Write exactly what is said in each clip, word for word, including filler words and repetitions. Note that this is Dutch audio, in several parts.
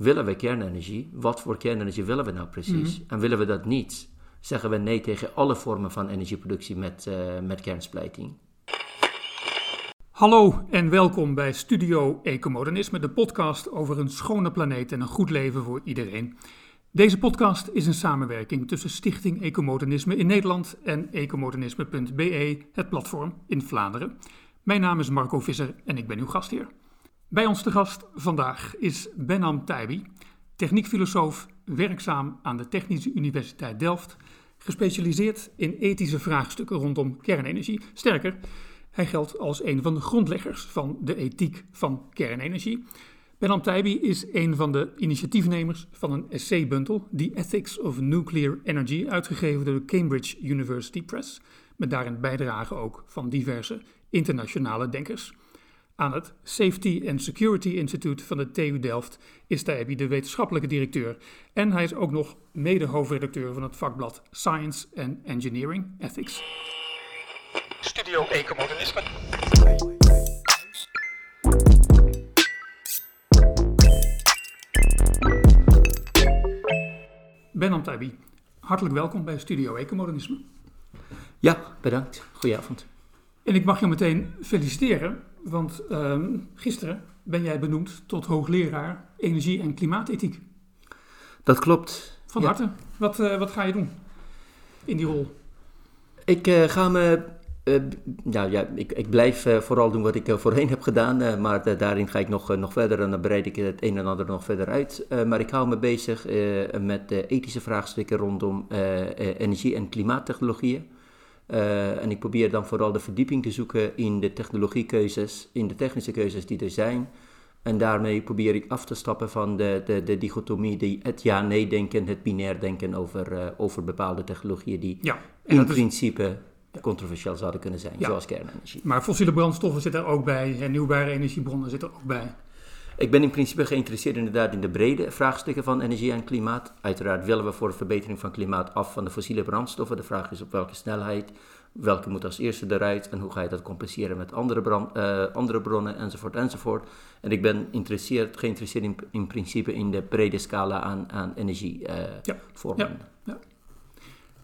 willen we kernenergie? Wat voor kernenergie willen we nou precies? Mm-hmm. En willen we dat niet? Zeggen we nee tegen alle vormen van energieproductie met, uh, met kernsplijting? Hallo en welkom bij Studio Ecomodernisme, de podcast over een schone planeet en een goed leven voor iedereen. Deze podcast is een samenwerking tussen Stichting Ecomodernisme in Nederland en Ecomodernisme.be, het platform in Vlaanderen. Mijn naam is Marco Visser en ik ben uw gastheer. Bij ons te gast vandaag is Behnam Taebi, techniekfilosoof, werkzaam aan de Technische Universiteit Delft, gespecialiseerd in ethische vraagstukken rondom kernenergie. Sterker, hij geldt als een van de grondleggers van de ethiek van kernenergie. Behnam Taebi is een van de initiatiefnemers van een essaybundel, The Ethics of Nuclear Energy, uitgegeven door de Cambridge University Press, met daarin bijdragen ook van diverse internationale denkers. Aan het Safety and Security Institute van de T U Delft is Taebi de wetenschappelijke directeur. En hij is ook nog mede-hoofdredacteur van het vakblad Science and Engineering Ethics. Studio Ecomodernisme. Behnam Taebi, hartelijk welkom bij Studio Ecomodernisme. Ja, bedankt. Goedenavond. En ik mag je meteen feliciteren. Want uh, gisteren ben jij benoemd tot hoogleraar energie- en klimaatethiek. Dat klopt. Van ja. harte. Wat, uh, wat ga je doen in die rol? Ik uh, ga me... Uh, nou ja, ik, ik blijf uh, vooral doen wat ik uh, voorheen heb gedaan. Uh, maar uh, daarin ga ik nog, uh, nog verder en dan breid ik het een en ander nog verder uit. Uh, maar ik hou me bezig uh, met uh, ethische vraagstukken rondom uh, uh, energie- en klimaattechnologieën. Uh, en ik probeer dan vooral de verdieping te zoeken in de technologiekeuzes, in de technische keuzes die er zijn. En daarmee probeer ik af te stappen van de, de, de dichotomie, die het ja-nee denken, het binair denken over, uh, over bepaalde technologieën die ja, in principe is, ja. controversieel zouden kunnen zijn, ja. zoals kernenergie. Maar fossiele brandstoffen zitten er ook bij, hernieuwbare energiebronnen zitten er ook bij. Ik ben in principe geïnteresseerd inderdaad in de brede vraagstukken van energie en klimaat. Uiteraard willen we voor de verbetering van klimaat af van de fossiele brandstoffen. De vraag is op welke snelheid, welke moet als eerste eruit en hoe ga je dat compenseren met andere, brand, uh, andere bronnen enzovoort enzovoort. En ik ben geïnteresseerd in, in principe in de brede scala aan, aan energievormen. Uh, ja. ja.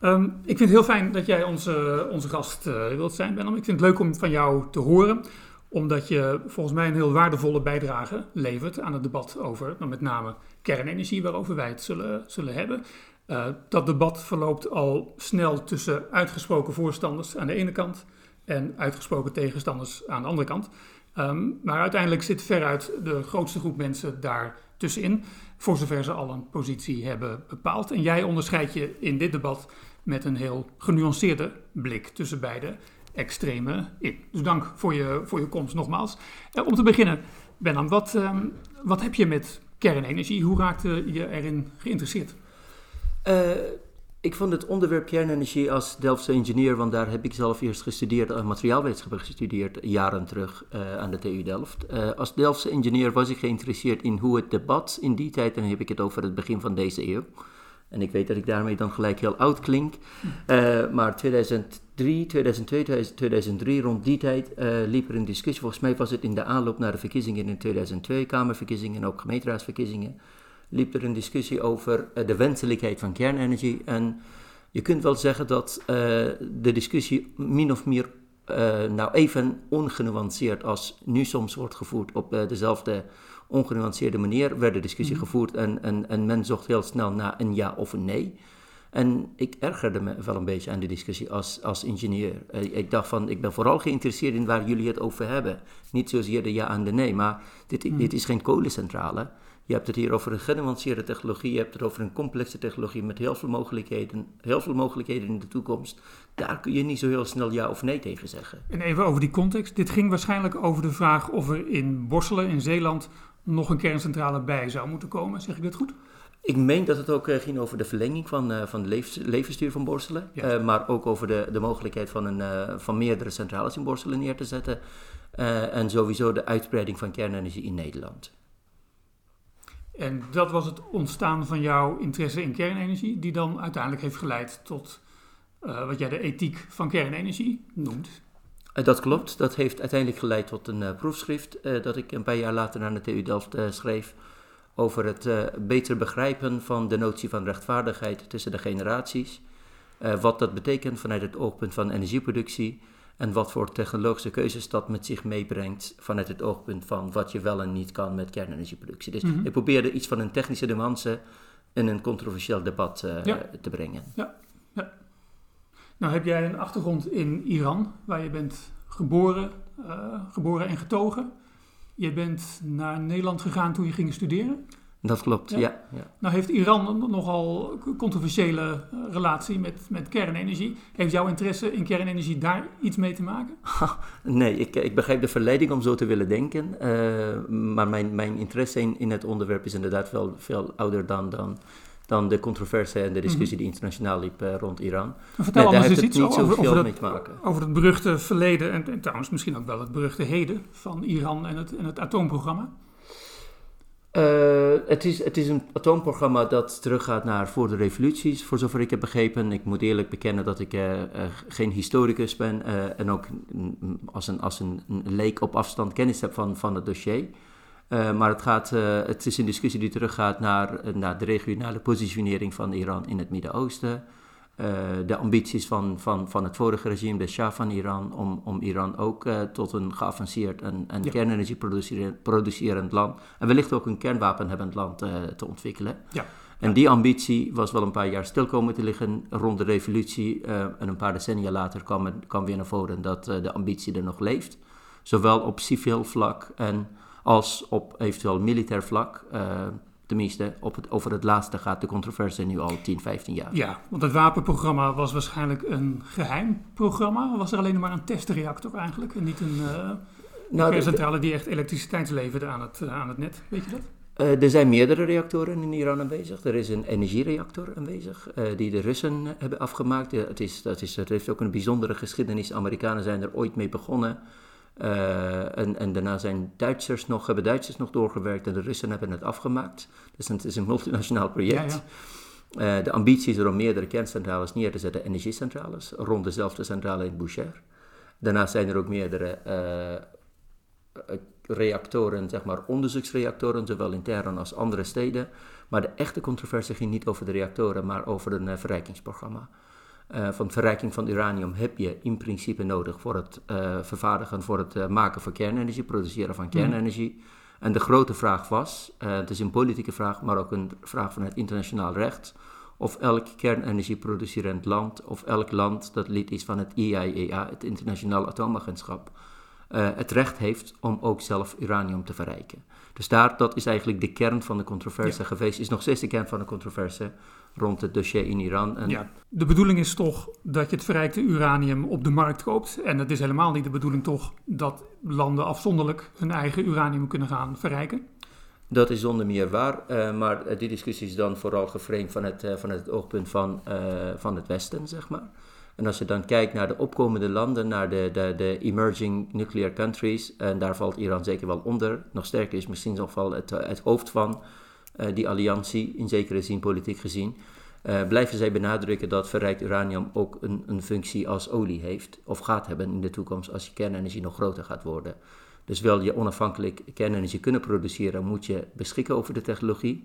ja. um, ik vind het heel fijn dat jij onze, onze gast uh, wilt zijn, Behnam. Ik vind het leuk om van jou te horen, omdat je volgens mij een heel waardevolle bijdrage levert aan het debat over, met name kernenergie, waarover wij het zullen, zullen hebben. Uh, dat debat verloopt al snel tussen uitgesproken voorstanders aan de ene kant en uitgesproken tegenstanders aan de andere kant. Um, maar uiteindelijk zit veruit de grootste groep mensen daar tussenin, voor zover ze al een positie hebben bepaald. En jij onderscheidt je in dit debat met een heel genuanceerde blik tussen beide extreme in. Dus dank voor je, voor je komst nogmaals. Uh, om te beginnen, Behnam, wat, um, wat heb je met kernenergie? Hoe raakte je erin geïnteresseerd? Uh, ik vond het onderwerp kernenergie als Delftse ingenieur, want daar heb ik zelf eerst gestudeerd, uh, materiaalwetenschappen gestudeerd, jaren terug uh, aan de T U Delft. Uh, als Delftse ingenieur was ik geïnteresseerd in hoe het debat in die tijd, en dan heb ik het over het begin van deze eeuw, en ik weet dat ik daarmee dan gelijk heel oud klink. Uh, maar tweeduizend drie, tweeduizend twee, tweeduizend drie, rond die tijd uh, liep er een discussie. Volgens mij was het in de aanloop naar de verkiezingen in tweeduizend twee, Kamerverkiezingen en ook gemeenteraadsverkiezingen, liep er een discussie over uh, de wenselijkheid van kernenergie. En je kunt wel zeggen dat uh, de discussie min of meer uh, nou even ongenuanceerd als nu soms wordt gevoerd op uh, dezelfde ongenuanceerde manier werd de discussie mm-hmm. gevoerd en, en, en men zocht heel snel naar een ja of een nee. En ik ergerde me wel een beetje aan de discussie als, als ingenieur. Uh, ik dacht van, ik ben vooral geïnteresseerd in waar jullie het over hebben. Niet zozeer de ja en de nee, maar dit, mm-hmm. dit is geen kolencentrale. Je hebt het hier over een genuanceerde technologie, je hebt het over een complexe technologie met heel veel mogelijkheden, heel veel mogelijkheden in de toekomst. Daar kun je niet zo heel snel ja of nee tegen zeggen. En even over die context. Dit ging waarschijnlijk over de vraag of er in Borssele, in Zeeland, nog een kerncentrale bij zou moeten komen. Zeg ik dat goed? Ik meen dat het ook uh, ging over de verlenging van, uh, van het levensduur van Borssele. Ja. Uh, maar ook over de, de mogelijkheid van, een, uh, van meerdere centrales in Borssele neer te zetten. Uh, en sowieso de uitbreiding van kernenergie in Nederland. En dat was het ontstaan van jouw interesse in kernenergie, die dan uiteindelijk heeft geleid tot uh, wat jij de ethiek van kernenergie noemt. Uh, dat klopt. Dat heeft uiteindelijk geleid tot een uh, proefschrift uh, dat ik een paar jaar later aan de T U Delft uh, schreef. over het uh, beter begrijpen van de notie van rechtvaardigheid tussen de generaties. Uh, wat dat betekent vanuit het oogpunt van energieproductie en wat voor technologische keuzes dat met zich meebrengt vanuit het oogpunt van wat je wel en niet kan met kernenergieproductie. Dus mm-hmm. ik probeerde iets van een technische nuance in een controversieel debat uh, ja. te brengen. Ja. ja. Nou heb jij een achtergrond in Iran, waar je bent geboren, uh, geboren en getogen. Je bent naar Nederland gegaan toen je ging studeren. Dat klopt, ja. ja, ja. Nou heeft Iran nogal controversiële relatie met, met kernenergie. Heeft jouw interesse in kernenergie daar iets mee te maken? Nee, ik, ik begrijp de verleiding om zo te willen denken. Uh, maar mijn, mijn interesse in, in het onderwerp is inderdaad wel veel ouder dan, dan, dan de controverse en de discussie mm-hmm. die internationaal liep uh, rond Iran. Maar vertel nee, anders eens iets niet over, over, dat, mee te maken. over het beruchte verleden en, en trouwens misschien ook wel het beruchte heden van Iran en het, en het atoomprogramma. Uh, het, is, het is een atoomprogramma dat teruggaat naar voor de revoluties, voor zover ik heb begrepen. Ik moet eerlijk bekennen dat ik uh, uh, geen historicus ben uh, en ook mm, als, een, als een leek op afstand kennis heb van, van het dossier. Uh, maar het, gaat, uh, het is een discussie die teruggaat naar, uh, naar de regionale positionering van Iran in het Midden-Oosten. Uh, de ambities van, van, van het vorige regime, de Shah van Iran, om, om Iran ook uh, tot een geavanceerd en, en ja. kernenergie producerend, producerend land, en wellicht ook een kernwapenhebbend land uh, te ontwikkelen. Ja. En die ambitie was wel een paar jaar stil komen te liggen rond de revolutie. Uh, en een paar decennia later kwam, kwam weer naar voren dat uh, de ambitie er nog leeft. Zowel op civiel vlak en als op eventueel militair vlak. Uh, Tenminste, op het, over het laatste gaat de controverse nu al tien, vijftien jaar. Ja, want het wapenprogramma was waarschijnlijk een geheim programma. Was er alleen maar een testreactor eigenlijk en niet een uh, nou, kerncentrale die echt elektriciteit leverde aan het, aan het net? Weet je dat? Uh, er zijn meerdere reactoren in Iran aanwezig. Er is een energiereactor aanwezig uh, die de Russen hebben afgemaakt. Uh, het, is, dat is, het heeft ook een bijzondere geschiedenis. Amerikanen zijn er ooit mee begonnen. Uh, en, en daarna zijn Duitsers nog, hebben Duitsers nog doorgewerkt en de Russen hebben het afgemaakt. Dus het is een multinationaal project. Ja, ja. Uh, de ambitie is er om meerdere kerncentrales neer te zetten, energiecentrales, rond dezelfde centrale in Bushehr. Daarnaast zijn er ook meerdere uh, reactoren, zeg maar onderzoeksreactoren, zowel in Teheran als andere steden. Maar de echte controverse ging niet over de reactoren, maar over een uh, verrijkingsprogramma. Uh, van verrijking van uranium heb je in principe nodig voor het uh, vervaardigen, voor het uh, maken van kernenergie, produceren van kernenergie. Mm. En de grote vraag was, uh, het is een politieke vraag, maar ook een vraag van het internationaal recht, of elk kernenergieproducerend land of elk land dat lid is van het I A E A, het Internationaal Atoomagentschap, uh, het recht heeft om ook zelf uranium te verrijken. Dus daar, dat is eigenlijk de kern van de controverse ja. geweest, is nog steeds de kern van de controverse rond het dossier in Iran. En ja. De bedoeling is toch dat je het verrijkte uranium op de markt koopt. En het is helemaal niet de bedoeling toch dat landen afzonderlijk hun eigen uranium kunnen gaan verrijken? Dat is zonder meer waar. Uh, maar die discussie is dan vooral geframed vanuit, uh, vanuit het oogpunt van, uh, van het Westen, zeg maar. En als je dan kijkt naar de opkomende landen, naar de, de, de emerging nuclear countries, en daar valt Iran zeker wel onder. Nog sterker is misschien nog wel het, het hoofd van Uh, die alliantie, in zekere zin politiek gezien, uh, blijven zij benadrukken dat verrijkt uranium ook een, een functie als olie heeft, of gaat hebben in de toekomst als je kernenergie nog groter gaat worden. Dus wil je onafhankelijk kernenergie kunnen produceren, moet je beschikken over de technologie.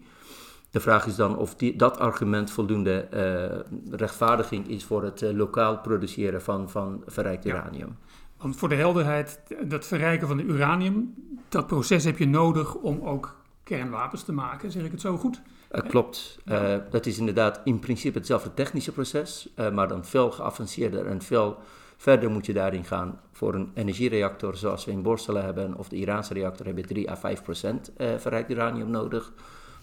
De vraag is dan of die, dat argument voldoende uh, rechtvaardiging is voor het uh, lokaal produceren van, van verrijkt uranium. Ja. Want voor de helderheid, dat verrijken van de uranium, dat proces heb je nodig om ook kernwapens te maken, zeg ik het zo goed? Uh, klopt. Uh, dat is inderdaad in principe hetzelfde technische proces, uh, maar dan veel geavanceerder en veel verder moet je daarin gaan. Voor een energiereactor zoals we in Borssele hebben, of de Iraanse reactor, hebben drie à vijf procent uh, verrijkt uranium nodig.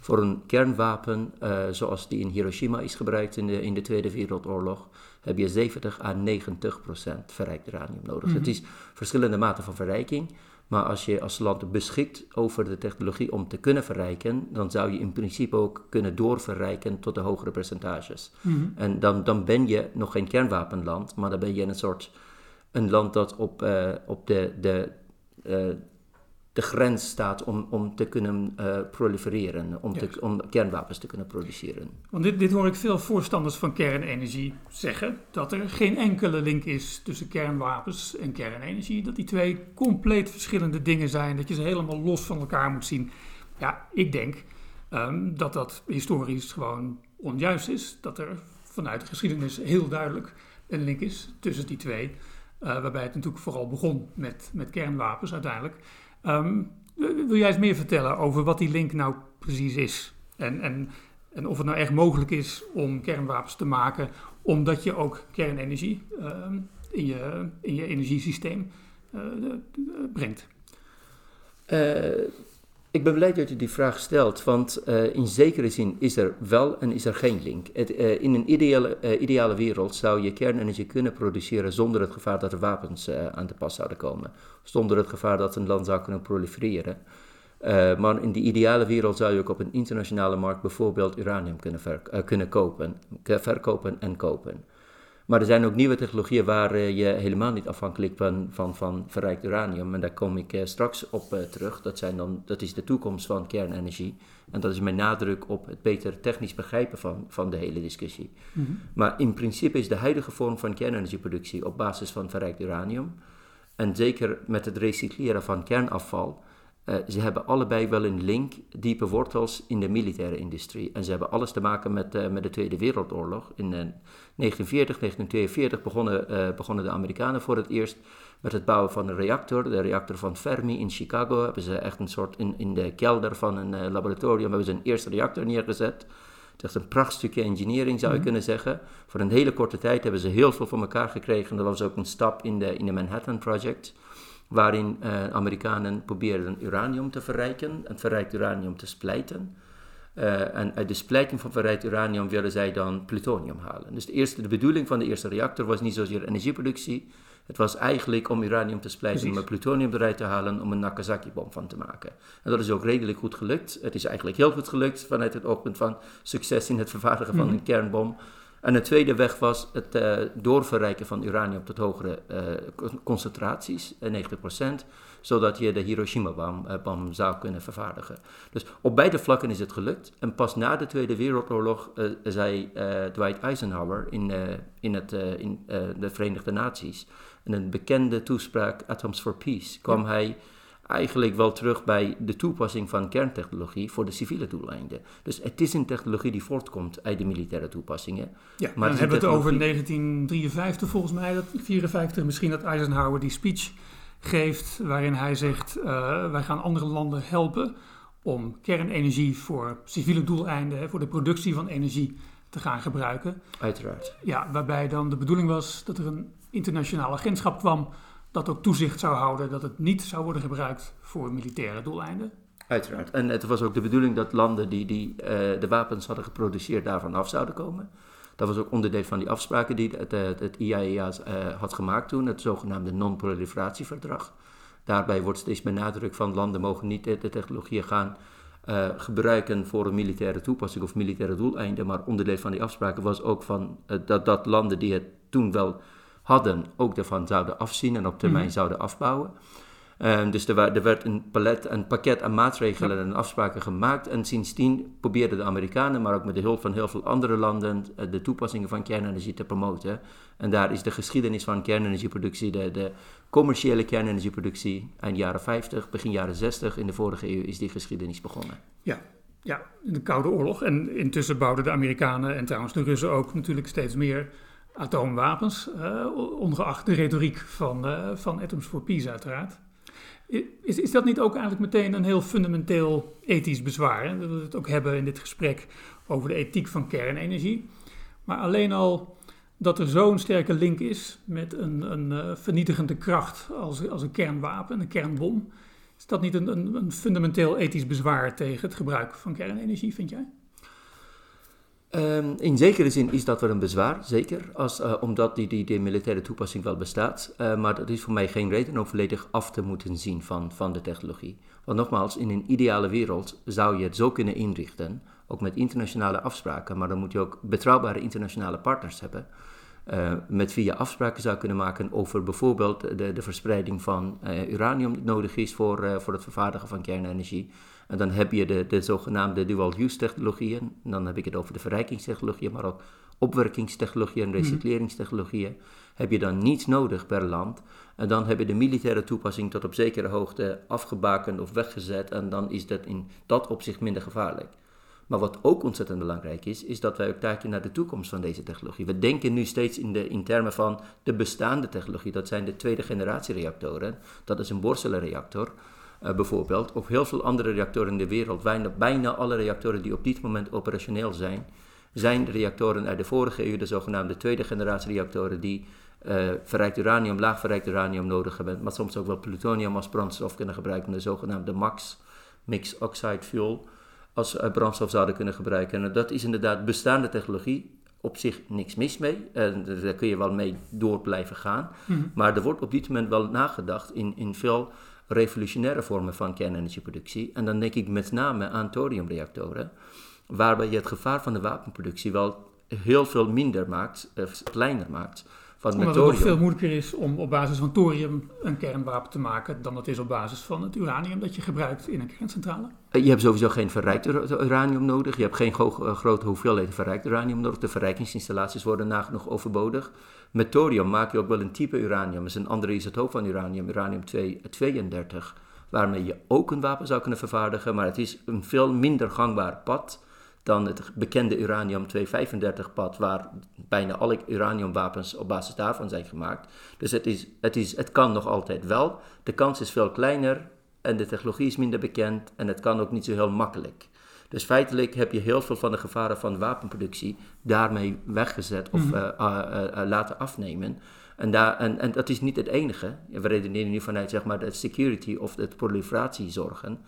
Voor een kernwapen, uh, zoals die in Hiroshima is gebruikt in de, in de Tweede Wereldoorlog, heb je zeventig à negentig procent verrijkt uranium nodig. Mm-hmm. Het is verschillende maten van verrijking. Maar als je als land beschikt over de technologie om te kunnen verrijken, dan zou je in principe ook kunnen doorverrijken tot de hogere percentages. Mm-hmm. En dan, dan ben je nog geen kernwapenland, maar dan ben je een soort een land dat op, uh, op de, de, uh, de grens staat om, om te kunnen uh, prolifereren, om, te, om kernwapens te kunnen produceren. Want dit, dit hoor ik veel voorstanders van kernenergie zeggen, dat er geen enkele link is tussen kernwapens en kernenergie, dat die twee compleet verschillende dingen zijn, dat je ze helemaal los van elkaar moet zien. Ja, ik denk, um, dat dat historisch gewoon onjuist is. Dat er vanuit de geschiedenis heel duidelijk een link is tussen die twee. Uh, waarbij het natuurlijk vooral begon met, met kernwapens uiteindelijk. Um, wil jij eens meer vertellen over wat die link nou precies is? En, en, en of het nou echt mogelijk is om kernwapens te maken, omdat je ook kernenergie uh, in, je, in je energiesysteem uh, brengt? Uh, ik ben blij dat je die vraag stelt, want uh, in zekere zin is er wel en is er geen link. Het, uh, in een ideale, uh, ideale wereld zou je kernenergie kunnen produceren zonder het gevaar dat er wapens uh, aan te pas zouden komen. Zonder het gevaar dat een land zou kunnen prolifereren. Uh, maar in die ideale wereld zou je ook op een internationale markt bijvoorbeeld uranium kunnen, ver- uh, kunnen kopen, verkopen en kopen. Maar er zijn ook nieuwe technologieën waar uh, je helemaal niet afhankelijk bent van, van verrijkt uranium. En daar kom ik uh, straks op uh, terug. Dat, zijn dan, dat is de toekomst van kernenergie. En dat is mijn nadruk op het beter technisch begrijpen van, van de hele discussie. Mm-hmm. Maar in principe is de huidige vorm van kernenergieproductie op basis van verrijkt uranium. En zeker met het recycleren van kernafval. Uh, ze hebben allebei wel een link, diepe wortels in de militaire industrie. En ze hebben alles te maken met, uh, met de Tweede Wereldoorlog. In uh, negentien veertig, negentien tweeënveertig begonnen, uh, begonnen de Amerikanen voor het eerst met het bouwen van een reactor. De reactor van Fermi in Chicago hebben ze echt een soort in, in de kelder van een uh, laboratorium hebben ze een eerste reactor neergezet. Het is echt een prachtstukje engineering, zou je mm-hmm. kunnen zeggen. Voor een hele korte tijd hebben ze heel veel voor elkaar gekregen. Dat was ook een stap in de, in de Manhattan Project, waarin uh, Amerikanen probeerden uranium te verrijken en verrijkt uranium te splijten. Uh, en uit de splijting van verrijkt uranium willen zij dan plutonium halen. Dus de, eerste, de bedoeling van de eerste reactor was niet zozeer energieproductie. Het was eigenlijk om uranium te splijten, precies, om er plutonium eruit te halen, om een Nagasaki-bom van te maken. En dat is ook redelijk goed gelukt. Het is eigenlijk heel goed gelukt vanuit het oogpunt van succes in het vervaardigen van mm. een kernbom. En de tweede weg was het uh, doorverrijken van uranium tot hogere uh, concentraties, negentig procent, zodat je de Hiroshima-bom uh, zou kunnen vervaardigen. Dus op beide vlakken is het gelukt. En pas na de Tweede Wereldoorlog uh, zei uh, Dwight Eisenhower in, uh, in, het, uh, in uh, de Verenigde Naties, in een bekende toespraak Atoms for Peace, kwam ja. hij eigenlijk wel terug bij de toepassing van kerntechnologie voor de civiele doeleinden. Dus het is een technologie die voortkomt uit de militaire toepassingen. Ja, maar dan hebben we technologie... het over negentien drieënvijftig volgens mij, dat vierenvijftig misschien, dat Eisenhower die speech geeft waarin hij zegt, uh, wij gaan andere landen helpen om kernenergie voor civiele doeleinden, voor de productie van energie te gaan gebruiken. Uiteraard. Ja, waarbij dan de bedoeling was dat er een internationaal agentschap kwam dat ook toezicht zou houden dat het niet zou worden gebruikt voor militaire doeleinden. Uiteraard. En het was ook de bedoeling dat landen die, die uh, de wapens hadden geproduceerd daarvan af zouden komen. Dat was ook onderdeel van die afspraken die het, het, het I A E A uh, had gemaakt toen, het zogenaamde non-proliferatieverdrag. Daarbij wordt steeds benadrukt van landen mogen niet de, de technologieën gaan uh, gebruiken voor een militaire toepassing of militaire doeleinden. Maar onderdeel van die afspraken was ook van, uh, dat, dat landen die het toen wel hadden, ook daarvan zouden afzien en op termijn mm. zouden afbouwen. Um, dus er, wa- er werd een, palet, een pakket aan maatregelen ja. en afspraken gemaakt. En sindsdien probeerden de Amerikanen, maar ook met de hulp van heel veel andere landen, de toepassingen van kernenergie te promoten. En daar is de geschiedenis van kernenergieproductie, de, de commerciële kernenergieproductie, eind jaren vijftig, begin jaren zestig, in de vorige eeuw is die geschiedenis begonnen. Ja. Ja, de Koude Oorlog. En intussen bouwden de Amerikanen en trouwens de Russen ook natuurlijk steeds meer atoomwapens, uh, ongeacht de retoriek van, uh, van Atoms for Peace uiteraard. Is, is dat niet ook eigenlijk meteen een heel fundamenteel ethisch bezwaar? Hè? Dat we het ook hebben in dit gesprek over de ethiek van kernenergie. Maar alleen al dat er zo'n sterke link is met een, een uh, vernietigende kracht als, als een kernwapen, een kernbom. Is dat niet een, een, een fundamenteel ethisch bezwaar tegen het gebruik van kernenergie, vind jij? Um, in zekere zin is dat wel een bezwaar, zeker, als, uh, omdat die, die, die militaire toepassing wel bestaat. Uh, maar dat is voor mij geen reden om volledig af te moeten zien van, van de technologie. Want nogmaals, in een ideale wereld zou je het zo kunnen inrichten, ook met internationale afspraken, maar dan moet je ook betrouwbare internationale partners hebben, uh, met wie je afspraken zou kunnen maken over bijvoorbeeld de, de verspreiding van uh, uranium dat nodig is voor, uh, voor het vervaardigen van kernenergie. En dan heb je de, de zogenaamde dual-use technologieën. En dan heb ik het over de verrijkingstechnologieën, maar ook opwerkingstechnologieën, recycleringstechnologieën. Mm. Heb je dan niets nodig per land. En dan heb je de militaire toepassing tot op zekere hoogte afgebakend of weggezet. En dan is dat in dat opzicht minder gevaarlijk. Maar wat ook ontzettend belangrijk is, is dat wij ook kijken naar de toekomst van deze technologie. We denken nu steeds in, de, in termen van de bestaande technologie. Dat zijn de tweede generatie reactoren. Dat is een Borssele reactor uh, bijvoorbeeld. Of heel veel andere reactoren in de wereld. Bijna, bijna alle reactoren die op dit moment operationeel zijn, zijn reactoren uit de vorige eeuw, de zogenaamde tweede generatie reactoren die uh, verrijkt uranium, laag verrijkt uranium nodig hebben, maar soms ook wel plutonium als brandstof kunnen gebruiken, de zogenaamde M A X, Mixed Oxide Fuel, als uh, brandstof zouden kunnen gebruiken. En dat is inderdaad bestaande technologie, op zich niks mis mee, en daar kun je wel mee door blijven gaan, mm-hmm. maar er wordt op dit moment wel nagedacht in, in veel revolutionaire vormen van kernenergieproductie, en dan denk ik met name aan thoriumreactoren, waarbij je het gevaar van de wapenproductie wel heel veel minder maakt, eh, kleiner maakt. Van Omdat het nog veel moeilijker is om op basis van thorium een kernwapen te maken dan het is op basis van het uranium dat je gebruikt in een kerncentrale? Je hebt sowieso geen verrijkt uranium nodig. Je hebt geen go- grote hoeveelheden verrijkt uranium nodig. De verrijkingsinstallaties worden nagenoeg overbodig. Met thorium maak je ook wel een type uranium. Dat is een andere isotoop van uranium, uranium tweeëndertig, waarmee je ook een wapen zou kunnen vervaardigen. Maar het is een veel minder gangbaar pad dan het bekende uranium tweehonderdvijfendertig pad... waar bijna alle uraniumwapens op basis daarvan zijn gemaakt. Dus het, is, het, is, het kan nog altijd wel. De kans is veel kleiner en de technologie is minder bekend en het kan ook niet zo heel makkelijk. Dus feitelijk heb je heel veel van de gevaren van wapenproductie daarmee weggezet of mm-hmm. uh, uh, uh, uh, laten afnemen. En, daar, en, en dat is niet het enige. We redeneren nu vanuit zeg maar, de security of de proliferatiezorgen.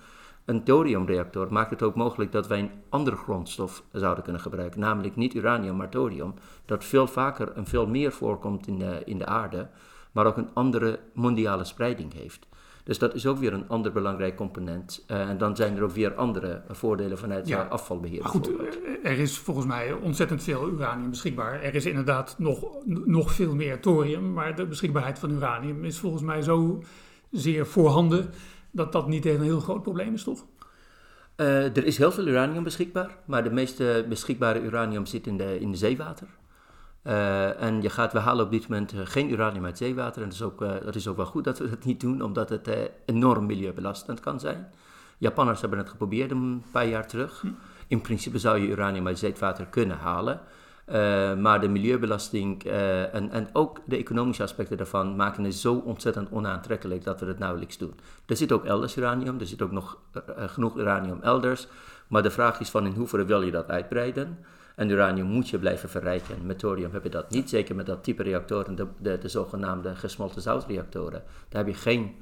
Een thoriumreactor maakt het ook mogelijk dat wij een andere grondstof zouden kunnen gebruiken. Namelijk niet uranium, maar thorium. Dat veel vaker en veel meer voorkomt in de, in de aarde. Maar ook een andere mondiale spreiding heeft. Dus dat is ook weer een ander belangrijk component. Uh, en dan zijn er ook weer andere voordelen vanuit ja, afvalbeheer. Maar goed, er is volgens mij ontzettend veel uranium beschikbaar. Er is inderdaad nog, nog veel meer thorium. Maar de beschikbaarheid van uranium is volgens mij zo zeer voorhanden dat dat niet een heel groot probleem is, toch? Uh, er is heel veel uranium beschikbaar, maar de meeste beschikbare uranium zit in de, in de zeewater. Uh, en je gaat, we halen op dit moment geen uranium uit zeewater. En dat is ook, uh, dat is ook wel goed dat we dat niet doen, omdat het uh, enorm milieubelastend kan zijn. Japanners hebben het geprobeerd een paar jaar terug. Hm. In principe zou je uranium uit zeewater kunnen halen. Uh, maar de milieubelasting uh, en, en ook de economische aspecten daarvan maken het zo ontzettend onaantrekkelijk dat we het nauwelijks doen. Er zit ook elders uranium, er zit ook nog uh, genoeg uranium elders. Maar de vraag is van in hoeverre wil je dat uitbreiden? En uranium moet je blijven verrijken. Met thorium heb je dat niet, zeker met dat type reactoren, de, de, de zogenaamde gesmolten zoutreactoren. Daar heb je geen,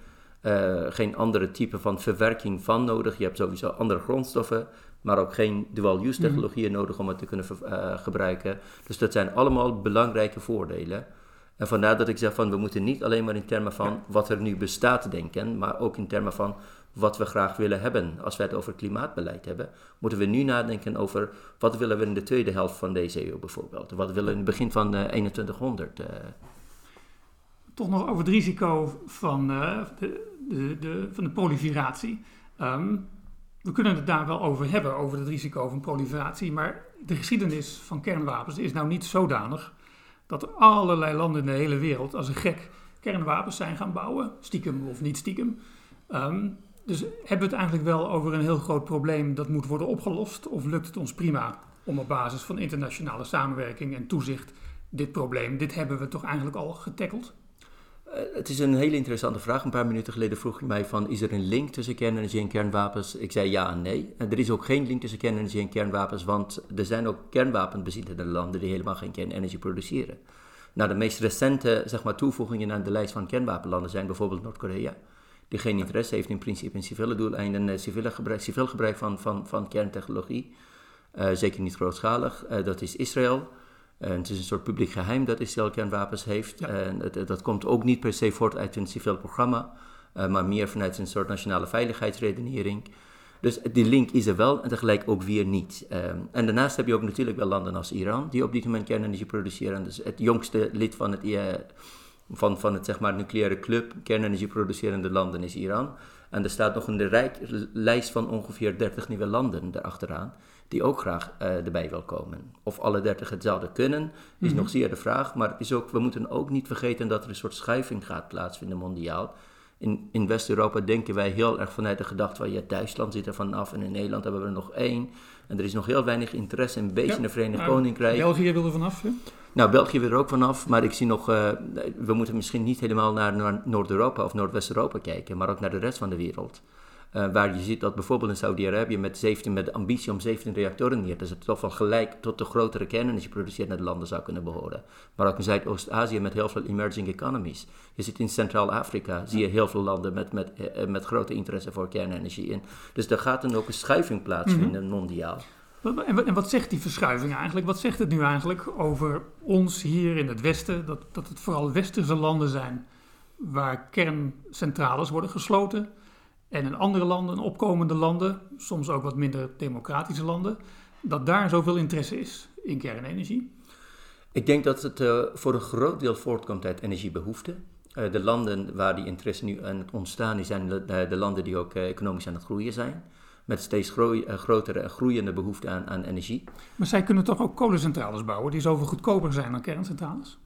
uh, geen andere type van verwerking van nodig. Je hebt sowieso andere grondstoffen, maar ook geen dual-use technologieën mm-hmm. nodig om het te kunnen uh, gebruiken. Dus dat zijn allemaal belangrijke voordelen. En vandaar dat ik zeg van we moeten niet alleen maar in termen van ja. wat er nu bestaat denken, maar ook in termen van wat we graag willen hebben. Als we het over klimaatbeleid hebben, moeten we nu nadenken over wat willen we in de tweede helft van deze eeuw bijvoorbeeld. Wat willen we in het begin van uh, eenentwintighonderd. Uh. Toch nog over het risico van, uh, de, de, de, van de proliferatie. Um, We kunnen het daar wel over hebben, over het risico van proliferatie. Maar de geschiedenis van kernwapens is nou niet zodanig dat allerlei landen in de hele wereld als een gek kernwapens zijn gaan bouwen. Stiekem of niet stiekem. Um, dus hebben we het eigenlijk wel over een heel groot probleem dat moet worden opgelost? Of lukt het ons prima om op basis van internationale samenwerking en toezicht dit probleem, dit hebben we toch eigenlijk al getackeld? Het is een hele interessante vraag. Een paar minuten geleden vroeg je mij van, is er een link tussen kernenergie en kernwapens? Ik zei ja en nee. En er is ook geen link tussen kernenergie en kernwapens, want er zijn ook kernwapenbezittende landen die helemaal geen kernenergie produceren. Nou, de meest recente zeg maar, toevoegingen aan de lijst van kernwapenlanden zijn bijvoorbeeld Noord-Korea, die geen interesse heeft in principe in civiele doeleinden, civiele gebruik, civiel gebruik van, van, van kerntechnologie. Uh, zeker niet grootschalig. Uh, dat is Israël. En het is een soort publiek geheim dat Israël kernwapens heeft. Ja. En het, dat komt ook niet per se voort uit een civiel programma, uh, maar meer vanuit een soort nationale veiligheidsredenering. Dus die link is er wel en tegelijk ook weer niet. Um, en daarnaast heb je ook natuurlijk wel landen als Iran, die op dit moment kernenergie produceren. Dus het jongste lid van het, uh, van, van het zeg maar, nucleaire club kernenergieproducerende landen is Iran. En er staat nog een rijk lijst van ongeveer dertig nieuwe landen erachteraan, die ook graag uh, erbij wil komen. Of alle dertig het zouden kunnen, is mm-hmm. nog zeer de vraag. Maar het is ook, we moeten ook niet vergeten dat er een soort schuiving gaat plaatsvinden mondiaal. In, in West-Europa denken wij heel erg vanuit de gedachte van ja, Duitsland zit er vanaf en in Nederland hebben we er nog één. En er is nog heel weinig interesse, een beetje in ja, de Verenigd nou, Koninkrijk. België wil er vanaf, hè? Nou, België wil er ook vanaf, maar ik zie nog, uh, we moeten misschien niet helemaal naar Noord-Europa of Noordwest-Europa kijken, maar ook naar de rest van de wereld. Uh, waar je ziet dat bijvoorbeeld in Saudi-Arabië met, zeventien, met de ambitie om zeventien reactoren neer te zetten, toch wel gelijk tot de grotere kernenergie produceert naar de landen zou kunnen behoren. Maar ook in Zuidoost-Azië met heel veel emerging economies. Je ziet in Centraal-Afrika, zie je heel veel landen met, met, met grote interesse voor kernenergie in. Dus er gaat dan ook een schuiving plaatsvinden, mm-hmm. mondiaal. En wat zegt die verschuiving eigenlijk? Wat zegt het nu eigenlijk over ons hier in het Westen, dat, dat het vooral Westerse landen zijn waar kerncentrales worden gesloten? En in andere landen, in opkomende landen, soms ook wat minder democratische landen, dat daar zoveel interesse is in kernenergie? Ik denk dat het uh, voor een groot deel voortkomt uit energiebehoeften. Uh, de landen waar die interesse nu aan het ontstaan is, zijn de, de landen die ook uh, economisch aan het groeien zijn. Met steeds groei, uh, grotere en groeiende behoefte aan, aan energie. Maar zij kunnen toch ook kolencentrales bouwen die zoveel goedkoper zijn dan kerncentrales?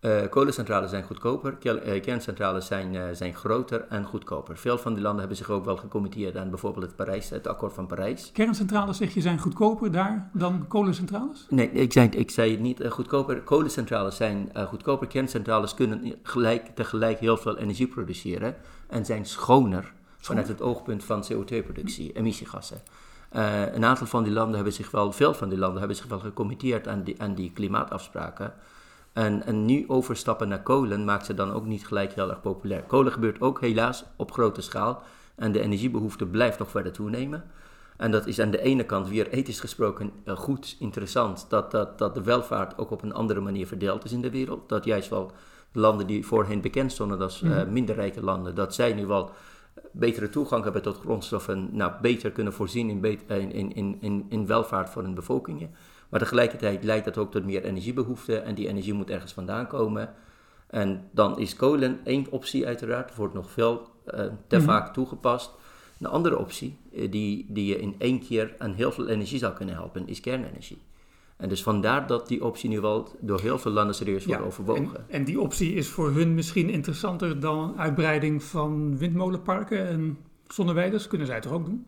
Uh, kolencentrales zijn goedkoper, kerncentrales zijn, uh, zijn groter en goedkoper. Veel van die landen hebben zich ook wel gecommitteerd aan bijvoorbeeld het, Parijs, het akkoord van Parijs. Kerncentrales, zeg je, zijn goedkoper daar dan kolencentrales? Nee, ik zei, ik zei het niet uh, goedkoper. Kolencentrales zijn uh, goedkoper. Kerncentrales kunnen gelijk, tegelijk heel veel energie produceren en zijn schoner, schoner. vanuit het oogpunt van C O twee productie, emissiegassen. Uh, een aantal van die landen hebben zich wel, veel van die landen hebben zich wel gecommitteerd aan die, aan die klimaatafspraken. En, en nu overstappen naar kolen maakt ze dan ook niet gelijk heel erg populair. Kolen gebeurt ook helaas op grote schaal. En de energiebehoefte blijft nog verder toenemen. En dat is aan de ene kant weer ethisch gesproken goed, interessant. Dat, dat, dat de welvaart ook op een andere manier verdeeld is in de wereld. Dat juist wel de landen die voorheen bekend stonden als mm. uh, minder rijke landen. Dat zij nu wel betere toegang hebben tot grondstoffen. Nou, beter kunnen voorzien in, bet- in, in, in, in welvaart voor hun bevolkingen. Maar tegelijkertijd leidt dat ook tot meer energiebehoeften en die energie moet ergens vandaan komen. En dan is kolen één optie uiteraard, wordt nog veel uh, te mm-hmm. vaak toegepast. Een andere optie uh, die, die je in één keer aan heel veel energie zou kunnen helpen, is kernenergie. En dus vandaar dat die optie nu wel door heel veel landen serieus ja, wordt overwogen. En, en die optie is voor hun misschien interessanter dan uitbreiding van windmolenparken en zonneweiders, kunnen zij toch ook doen?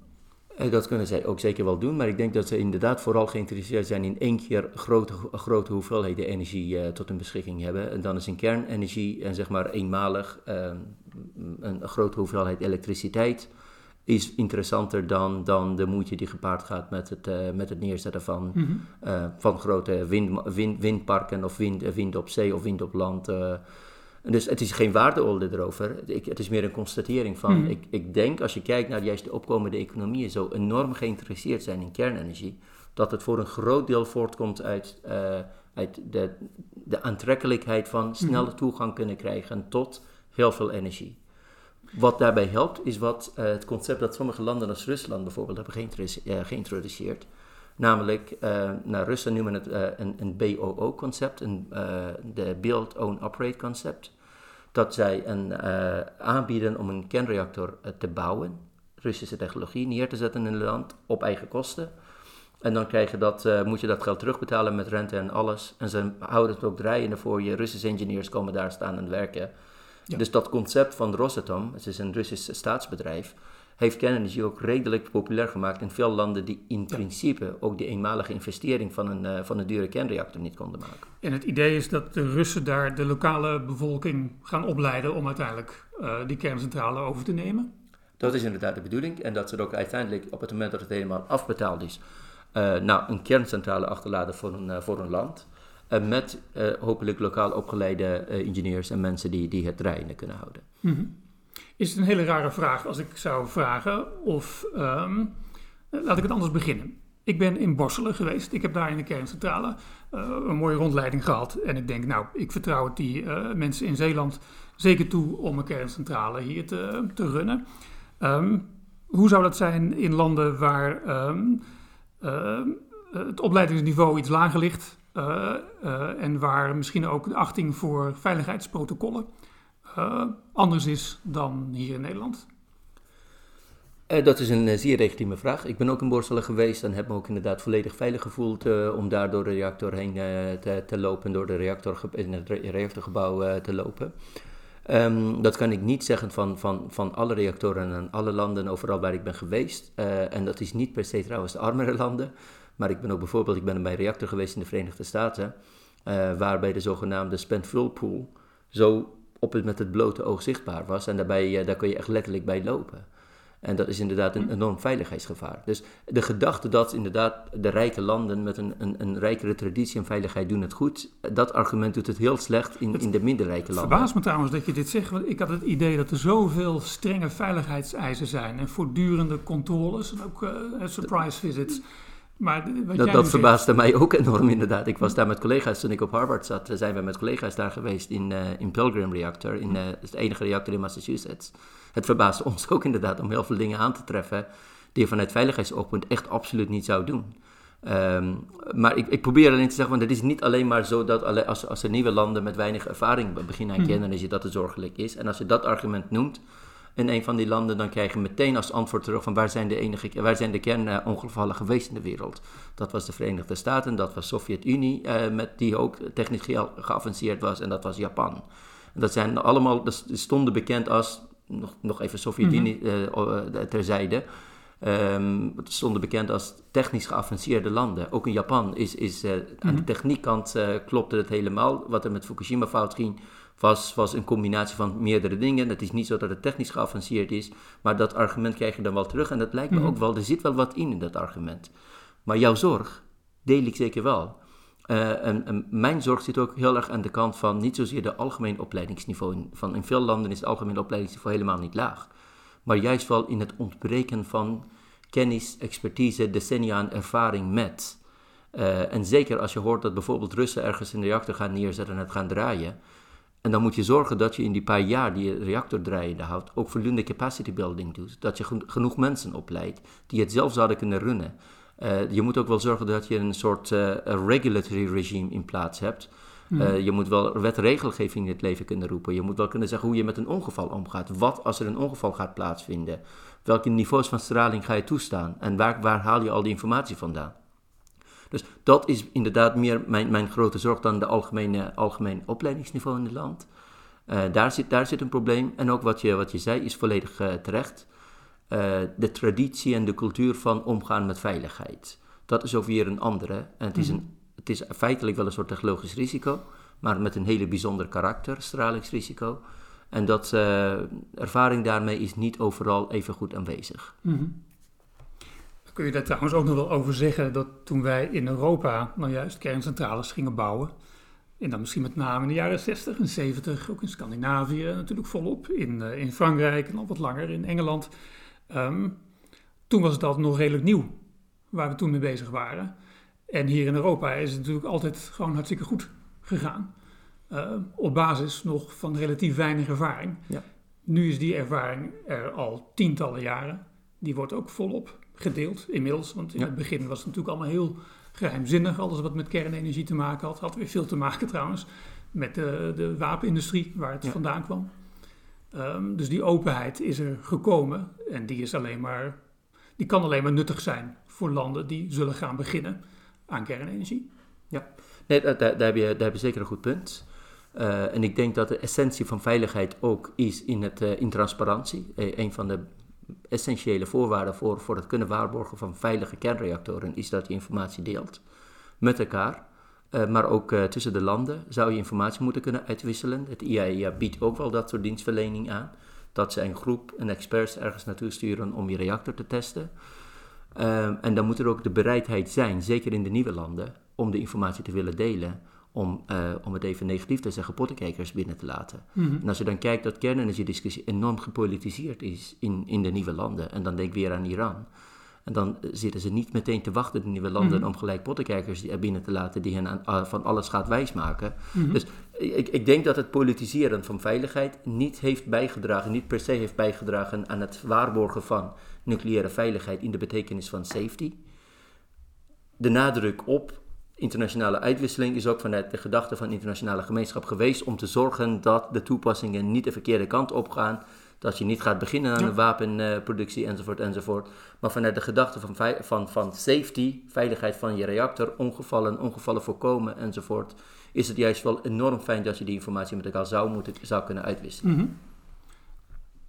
Dat kunnen zij ook zeker wel doen, maar ik denk dat ze inderdaad vooral geïnteresseerd zijn in één keer grote, grote hoeveelheden energie uh, tot hun beschikking hebben. En dan is een kernenergie en zeg maar eenmalig uh, een grote hoeveelheid elektriciteit is interessanter dan, dan de moeite die gepaard gaat met het, uh, met het neerzetten van, mm-hmm. uh, van grote wind, wind, windparken of wind, wind op zee of wind op land. Uh, Dus het is geen waardeoordeel erover. Ik, het is meer een constatering van... Hmm. Ik, ik denk, als je kijkt naar juist de opkomende economieën... zo enorm geïnteresseerd zijn in kernenergie... dat het voor een groot deel voortkomt uit, uh, uit de, de aantrekkelijkheid... van snelle toegang kunnen krijgen tot heel veel energie. Wat daarbij helpt, is wat uh, het concept dat sommige landen als Rusland... bijvoorbeeld hebben geïntroduce- uh, geïntroduceerd... Namelijk, uh, nou, Russen noemen het uh, een, een B O O-concept, een, uh, de Build-Own-Operate-concept. Dat zij een, uh, aanbieden om een kernreactor uh, te bouwen, Russische technologie neer te zetten in een land op eigen kosten. En dan krijg je dat, uh, moet je dat geld terugbetalen met rente en alles. En ze houden het ook draaiende voor je. Russische ingenieurs komen daar staan en werken. Ja. Dus dat concept van Rosatom, het is een Russisch staatsbedrijf... heeft kernenergie ook redelijk populair gemaakt in veel landen die in ja. principe ook de eenmalige investering van een, uh, van een dure kernreactor niet konden maken. En het idee is dat de Russen daar de lokale bevolking gaan opleiden om uiteindelijk uh, die kerncentrale over te nemen? Dat is inderdaad de bedoeling en dat ze ook uiteindelijk op het moment dat het helemaal afbetaald is, uh, nou, een kerncentrale achterlaten voor een, uh, voor een land. Uh, met uh, hopelijk lokaal opgeleide uh, ingenieurs en mensen die, die het draaiende kunnen houden. Mm-hmm. Is het een hele rare vraag als ik zou vragen of... Um, laat ik het anders beginnen. Ik ben in Borssele geweest. Ik heb daar in de kerncentrale uh, een mooie rondleiding gehad. En ik denk, nou, ik vertrouw het die uh, mensen in Zeeland zeker toe om een kerncentrale hier te, te runnen. Um, hoe zou dat zijn in landen waar um, uh, het opleidingsniveau iets lager ligt... Uh, uh, en waar misschien ook de achting voor veiligheidsprotocollen... Uh, anders is dan hier in Nederland? Uh, dat is een uh, zeer legitieme vraag. Ik ben ook in Borssele geweest en heb me ook inderdaad volledig veilig gevoeld... Uh, om daar door de reactor heen uh, te, te lopen, door de reactor, in het reactorgebouw uh, te lopen. Um, dat kan ik niet zeggen van, van, van alle reactoren en alle landen overal waar ik ben geweest. Uh, en dat is niet per se trouwens de armere landen. Maar ik ben ook bijvoorbeeld ik ben bij een reactor geweest in de Verenigde Staten. Uh, waarbij de zogenaamde spent-fuel pool zo op het, met het blote oog zichtbaar was. En daarbij, uh, daar kun je echt letterlijk bij lopen. En dat is inderdaad een enorm veiligheidsgevaar. Dus de gedachte dat inderdaad de rijke landen met een, een, een rijkere traditie en veiligheid doen het goed, dat argument doet het heel slecht in, het, in de minder rijke landen. Het verbaast me trouwens dat je dit zegt, want ik had het idee dat er zoveel strenge veiligheidseisen zijn en voortdurende controles en ook uh, surprise visits. Maar wat dat jij dat verbaasde zegt... mij ook enorm inderdaad. Ik was daar met collega's, toen ik op Harvard zat, zijn we met collega's daar geweest in, uh, in Pilgrim Reactor, in, uh, het enige reactor in Massachusetts. Het verbaasde ons ook inderdaad om heel veel dingen aan te treffen die je vanuit veiligheidsoogpunt echt absoluut niet zou doen. Um, maar ik, ik probeer alleen te zeggen, want het is niet alleen maar zo dat alle, als, als er nieuwe landen met weinig ervaring beginnen aan kennis, dat het zorgelijk is. En als je dat argument noemt in een van die landen, dan krijg je meteen als antwoord terug van waar zijn de, enige, waar zijn de kernongevallen geweest in de wereld. Dat was de Verenigde Staten, dat was de Sovjet-Unie, uh, met die ook technisch ge- geavanceerd was, en dat was Japan. En dat zijn allemaal, dat stonden bekend als... Nog, nog even Sovjet-Unie uh, terzijde, um, stonden bekend als technisch geavanceerde landen. Ook in Japan is, is uh, mm-hmm. aan de techniekkant uh, klopte het helemaal. Wat er met Fukushima fout ging, was, was een combinatie van meerdere dingen. Het is niet zo dat het technisch geavanceerd is, maar dat argument krijg je dan wel terug. En dat lijkt mm-hmm. me ook wel, er zit wel wat in in dat argument. Maar jouw zorg deel ik zeker wel. Uh, en, en mijn zorg zit ook heel erg aan de kant van niet zozeer de algemeen opleidingsniveau. In, van in veel landen is het algemeen opleidingsniveau helemaal niet laag. Maar juist wel in het ontbreken van kennis, expertise, decennia aan ervaring met. Uh, en zeker als je hoort dat bijvoorbeeld Russen ergens een reactor gaan neerzetten en het gaan draaien. En dan moet je zorgen dat je in die paar jaar die je reactor draaiende houdt, ook voldoende capacity building doet. Dat je genoeg mensen opleidt die het zelf zouden kunnen runnen. Uh, je moet ook wel zorgen dat je een soort uh, regulatory regime in plaats hebt. Mm. Uh, je moet wel wetregelgeving in het leven kunnen roepen. Je moet wel kunnen zeggen hoe je met een ongeval omgaat. Wat als er een ongeval gaat plaatsvinden? Welke niveaus van straling ga je toestaan? En waar, waar haal je al die informatie vandaan? Dus dat is inderdaad meer mijn, mijn grote zorg dan de algemene, algemeen opleidingsniveau in het land. Uh, daar, zit, daar zit een probleem. En ook wat je, wat je zei is volledig uh, terecht. Uh, de traditie en de cultuur van omgaan met veiligheid. Dat is ook weer een andere. En het, is een, het is feitelijk wel een soort technologisch risico, maar met een hele bijzonder karakter, stralingsrisico. En dat uh, ervaring daarmee is niet overal even goed aanwezig. Mm-hmm. Dan kun je daar trouwens ook nog wel over zeggen dat toen wij in Europa nou juist kerncentrales gingen bouwen, en dan misschien met name in de jaren zestig en zeventig, ook in Scandinavië natuurlijk volop, in, uh, in Frankrijk en al wat langer in Engeland. Um, toen was dat nog redelijk nieuw, waar we toen mee bezig waren. En hier in Europa is het natuurlijk altijd gewoon hartstikke goed gegaan. Uh, op basis nog van relatief weinig ervaring. Ja. Nu is die ervaring er al tientallen jaren. Die wordt ook volop gedeeld inmiddels. Want in ja. het begin was het natuurlijk allemaal heel geheimzinnig. Alles wat met kernenergie te maken had, had weer veel te maken trouwens. Met de, de wapenindustrie, waar het ja. vandaan kwam. Um, dus die openheid is er gekomen en die, is alleen maar, die kan alleen maar nuttig zijn voor landen die zullen gaan beginnen aan kernenergie. Ja, nee, daar, daar, heb, je, daar heb je zeker een goed punt. Uh, en ik denk dat de essentie van veiligheid ook is in, het, uh, in transparantie. Uh, een van de essentiële voorwaarden voor, voor het kunnen waarborgen van veilige kernreactoren is dat je informatie deelt met elkaar. Uh, maar ook uh, tussen de landen zou je informatie moeten kunnen uitwisselen. Het I A E A biedt ook wel dat soort dienstverlening aan. Dat ze een groep, een experts ergens naartoe sturen om je reactor te testen. Um, en dan moet er ook de bereidheid zijn, zeker in de nieuwe landen, om de informatie te willen delen. Om, uh, om het even negatief te zeggen, pottenkijkers binnen te laten. Mm-hmm. En als je dan kijkt dat kernenergiediscussie enorm gepolitiseerd is in, in de nieuwe landen. En dan denk ik weer aan Iran. En dan zitten ze niet meteen te wachten in nieuwe landen mm-hmm. om gelijk pottenkijkers er binnen te laten die hen aan, van alles gaat wijsmaken. Mm-hmm. Dus ik, ik denk dat het politiseren van veiligheid niet heeft bijgedragen, niet per se heeft bijgedragen aan het waarborgen van nucleaire veiligheid in de betekenis van safety. De nadruk op internationale uitwisseling is ook vanuit de gedachte van internationale gemeenschap geweest om te zorgen dat de toepassingen niet de verkeerde kant op gaan. dat je niet gaat beginnen aan ja. een wapenproductie enzovoort enzovoort. Maar vanuit de gedachte van, vei- van, van safety, veiligheid van je reactor, ongevallen, ongevallen voorkomen enzovoort, is het juist wel enorm fijn dat je die informatie met elkaar zou, moeten, zou kunnen uitwisselen. Mm-hmm.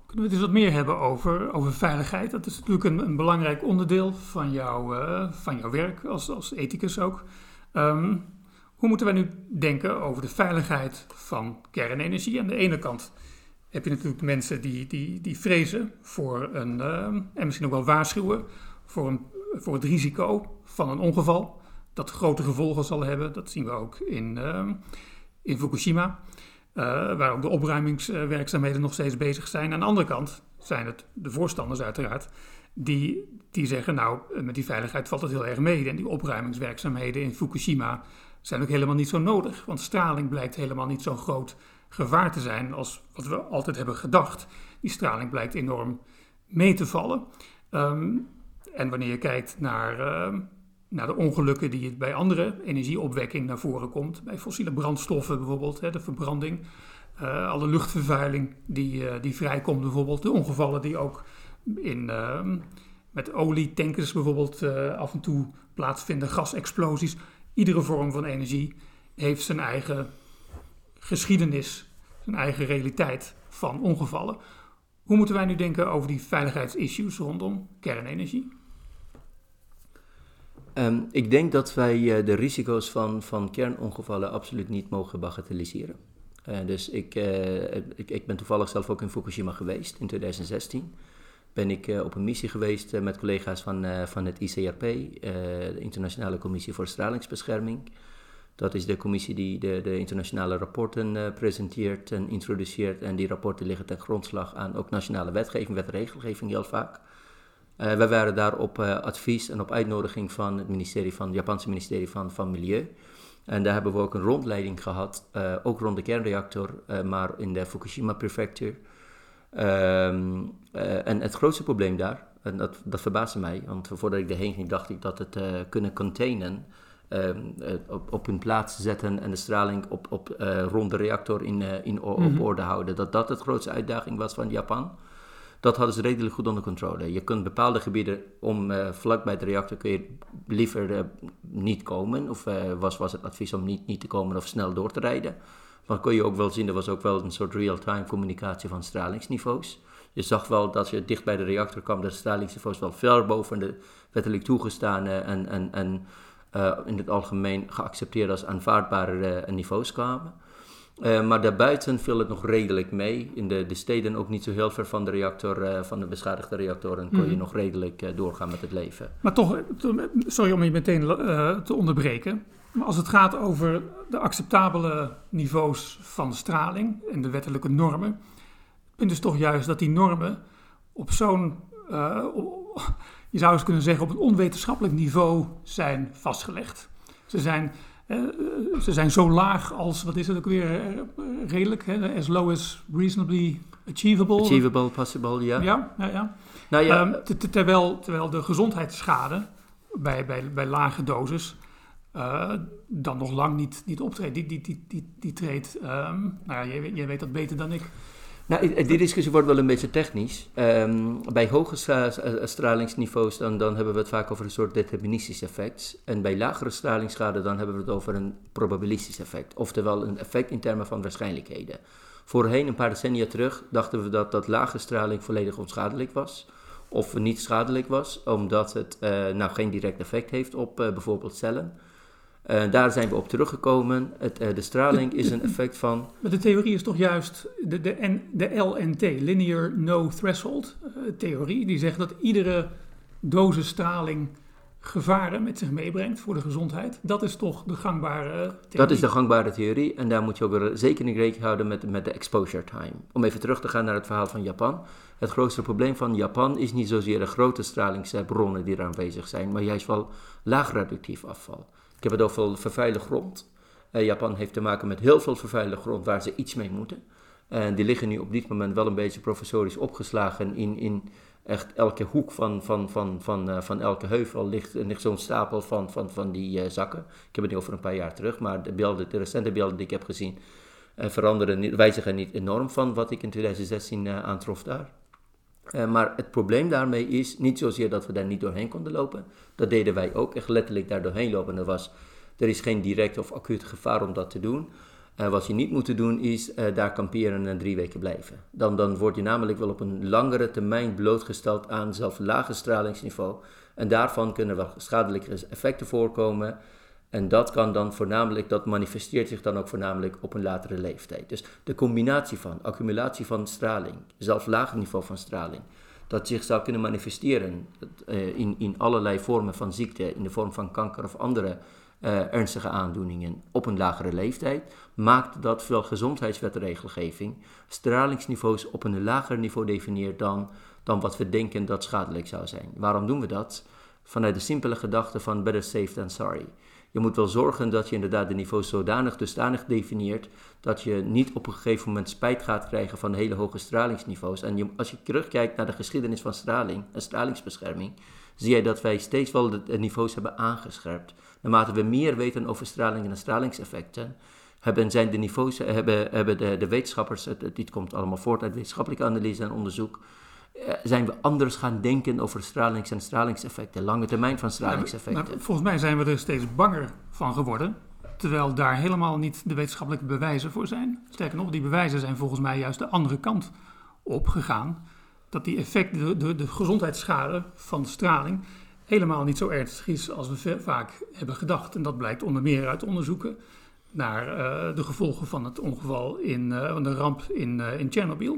Kunnen we het dus wat meer hebben over, over veiligheid? Dat is natuurlijk een, een belangrijk onderdeel van, jou, uh, van jouw werk als, als ethicus ook. Um, hoe moeten wij nu denken over de veiligheid van kernenergie? Aan de ene kant heb je natuurlijk mensen die, die, die vrezen voor een, uh, en misschien ook wel waarschuwen voor, een, voor het risico van een ongeval dat grote gevolgen zal hebben. Dat zien we ook in, uh, in Fukushima. Uh, waar ook de opruimingswerkzaamheden nog steeds bezig zijn. Aan de andere kant zijn het de voorstanders uiteraard die, die zeggen, nou, met die veiligheid valt het heel erg mee. En die opruimingswerkzaamheden in Fukushima zijn ook helemaal niet zo nodig. Want straling blijkt helemaal niet zo'n groot gevaar te zijn als wat we altijd hebben gedacht. Die straling blijkt enorm mee te vallen. Um, en wanneer je kijkt naar, uh, naar de ongelukken die bij andere energieopwekking naar voren komt, bij fossiele brandstoffen bijvoorbeeld, hè, de verbranding, uh, alle luchtvervuiling die, uh, die vrijkomt bijvoorbeeld, de ongevallen die ook in, uh, met olietankers bijvoorbeeld uh, af en toe plaatsvinden, gasexplosies. Iedere vorm van energie heeft zijn eigen geschiedenis, zijn eigen realiteit van ongevallen. Hoe moeten wij nu denken over die veiligheidsissues rondom kernenergie? Um, ik denk dat wij uh, de risico's van, van kernongevallen absoluut niet mogen bagatelliseren. Uh, dus ik, uh, ik, ik ben toevallig zelf ook in Fukushima geweest. In twintig zestien ben ik uh, op een missie geweest uh, met collega's van, uh, van het I C R P, uh, de Internationale Commissie voor Stralingsbescherming. Dat is de commissie die de, de internationale rapporten uh, presenteert en introduceert. En die rapporten liggen ten grondslag aan ook nationale wetgeving, wetregelgeving heel vaak. Uh, wij waren daar op uh, advies en op uitnodiging van het ministerie van, het Japanse ministerie van, van Milieu. En daar hebben we ook een rondleiding gehad, uh, ook rond de kernreactor, uh, maar in de Fukushima-prefectuur. Um, uh, en het grootste probleem daar, en dat, dat verbaasde mij, want voordat ik erheen ging dacht ik dat het uh, kunnen containen, um, uh, op, op hun plaats zetten en de straling op, op, uh, rond de reactor in, uh, in o- mm-hmm. op orde houden. Dat dat de grootste uitdaging was van Japan. Dat hadden ze redelijk goed onder controle. Je kunt bepaalde gebieden om uh, vlak bij de reactor kun je liever uh, niet komen. Of uh, was, was het advies om niet, niet te komen of snel door te rijden. Maar dat kon je ook wel zien, er was ook wel een soort real-time communicatie van stralingsniveaus. Je zag wel dat je dicht bij de reactor kwam, dat de stralingsniveaus wel ver boven de wettelijk toegestane en, en, en uh, in het algemeen geaccepteerd als aanvaardbare uh, niveaus kwamen. Uh, maar daarbuiten viel het nog redelijk mee. In de, de steden ook niet zo heel ver van de reactor, uh, van de beschadigde reactoren, kon mm. je nog redelijk uh, doorgaan met het leven. Maar toch, sorry om je meteen uh, te onderbreken. Maar als het gaat over de acceptabele niveaus van straling en de wettelijke normen, het punt is toch juist dat die normen op zo'n, uh, je zou eens kunnen zeggen, op een onwetenschappelijk niveau zijn vastgelegd. Ze zijn... Uh, ze zijn zo laag als, wat is het ook weer, uh, redelijk, hè? As low as reasonably achievable. Achievable, possible, ja. Ja, ja, ja. Nou, ja. Um, ter, terwijl, terwijl de gezondheidsschade bij, bij, bij lage doses uh, dan nog lang niet, niet optreedt. Die, die, die, die, die treedt, um, nou ja, jij, jij weet dat beter dan ik. Nou, die discussie wordt wel een beetje technisch. Um, bij hoge stralingsniveaus dan, dan hebben we het vaak over een soort deterministisch effect. En bij lagere stralingsschade dan hebben we het over een probabilistisch effect. Oftewel een effect in termen van waarschijnlijkheden. Voorheen, een paar decennia terug, dachten we dat, dat lage straling volledig onschadelijk was. Of niet schadelijk was, omdat het uh, nou, geen direct effect heeft op uh, bijvoorbeeld cellen. Uh, daar zijn we op teruggekomen. Het, uh, de straling is een effect van... Maar de theorie is toch juist de, de, N, de L N T, Linear No Threshold uh, theorie. Die zegt dat iedere dosis straling gevaren met zich meebrengt voor de gezondheid. Dat is toch de gangbare theorie? Dat is de gangbare theorie. En daar moet je ook zeker in rekening houden met, met de exposure time. Om even terug te gaan naar het verhaal van Japan. Het grootste probleem van Japan is niet zozeer de grote stralingsbronnen die er aanwezig zijn, maar juist wel laagradioactief afval. Ik heb het over vervuilde grond. Uh, Japan heeft te maken met heel veel vervuilde grond waar ze iets mee moeten. En uh, die liggen nu op dit moment wel een beetje provisorisch opgeslagen. In, in echt elke hoek van, van, van, van, uh, van elke heuvel ligt, ligt zo'n stapel van, van, van die uh, zakken. Ik heb het nu over een paar jaar terug, maar de, beelden, de recente beelden die ik heb gezien, uh, veranderen niet, wijzigen niet enorm van wat ik in twintig zestien uh, aantrof daar. Uh, maar het probleem daarmee is niet zozeer dat we daar niet doorheen konden lopen. Dat deden wij ook, echt letterlijk daar doorheen lopen. Er, was, er is geen direct of acuut gevaar om dat te doen. Uh, wat je niet moet doen is uh, daar kamperen en drie weken blijven. Dan, dan word je namelijk wel op een langere termijn blootgesteld aan zelfs lage stralingsniveau. En daarvan kunnen wel schadelijke effecten voorkomen. En dat kan dan voornamelijk, dat manifesteert zich dan ook voornamelijk op een latere leeftijd. Dus de combinatie van, accumulatie van straling, zelfs laag niveau van straling, dat zich zou kunnen manifesteren uh, in, in allerlei vormen van ziekte, in de vorm van kanker of andere Uh, ernstige aandoeningen op een lagere leeftijd, maakt dat veel gezondheidswetregelgeving stralingsniveaus op een lager niveau definieert dan, dan wat we denken dat schadelijk zou zijn. Waarom doen we dat? Vanuit de simpele gedachte van better safe than sorry. Je moet wel zorgen dat je inderdaad de niveaus zodanig dusdanig definieert dat je niet op een gegeven moment spijt gaat krijgen van hele hoge stralingsniveaus. En je, als je terugkijkt naar de geschiedenis van straling en stralingsbescherming, zie je dat wij steeds wel de, de niveaus hebben aangescherpt. Naarmate we meer weten over straling en stralingseffecten, hebben, zijn de, niveaus, hebben, hebben de, de wetenschappers, het, dit komt allemaal voort uit wetenschappelijke analyse en onderzoek, zijn we anders gaan denken over stralings- en stralingseffecten, lange termijn van stralingseffecten. Nou, nou, volgens mij zijn we er steeds banger van geworden, terwijl daar helemaal niet de wetenschappelijke bewijzen voor zijn. Sterker nog, die bewijzen zijn volgens mij juist de andere kant opgegaan, dat die effecten, de, de, de gezondheidsschade van straling helemaal niet zo ernstig is als we vaak hebben gedacht. En dat blijkt onder meer uit onderzoeken naar uh, de gevolgen van het ongeval in uh, de ramp in, uh, in Tsjernobyl.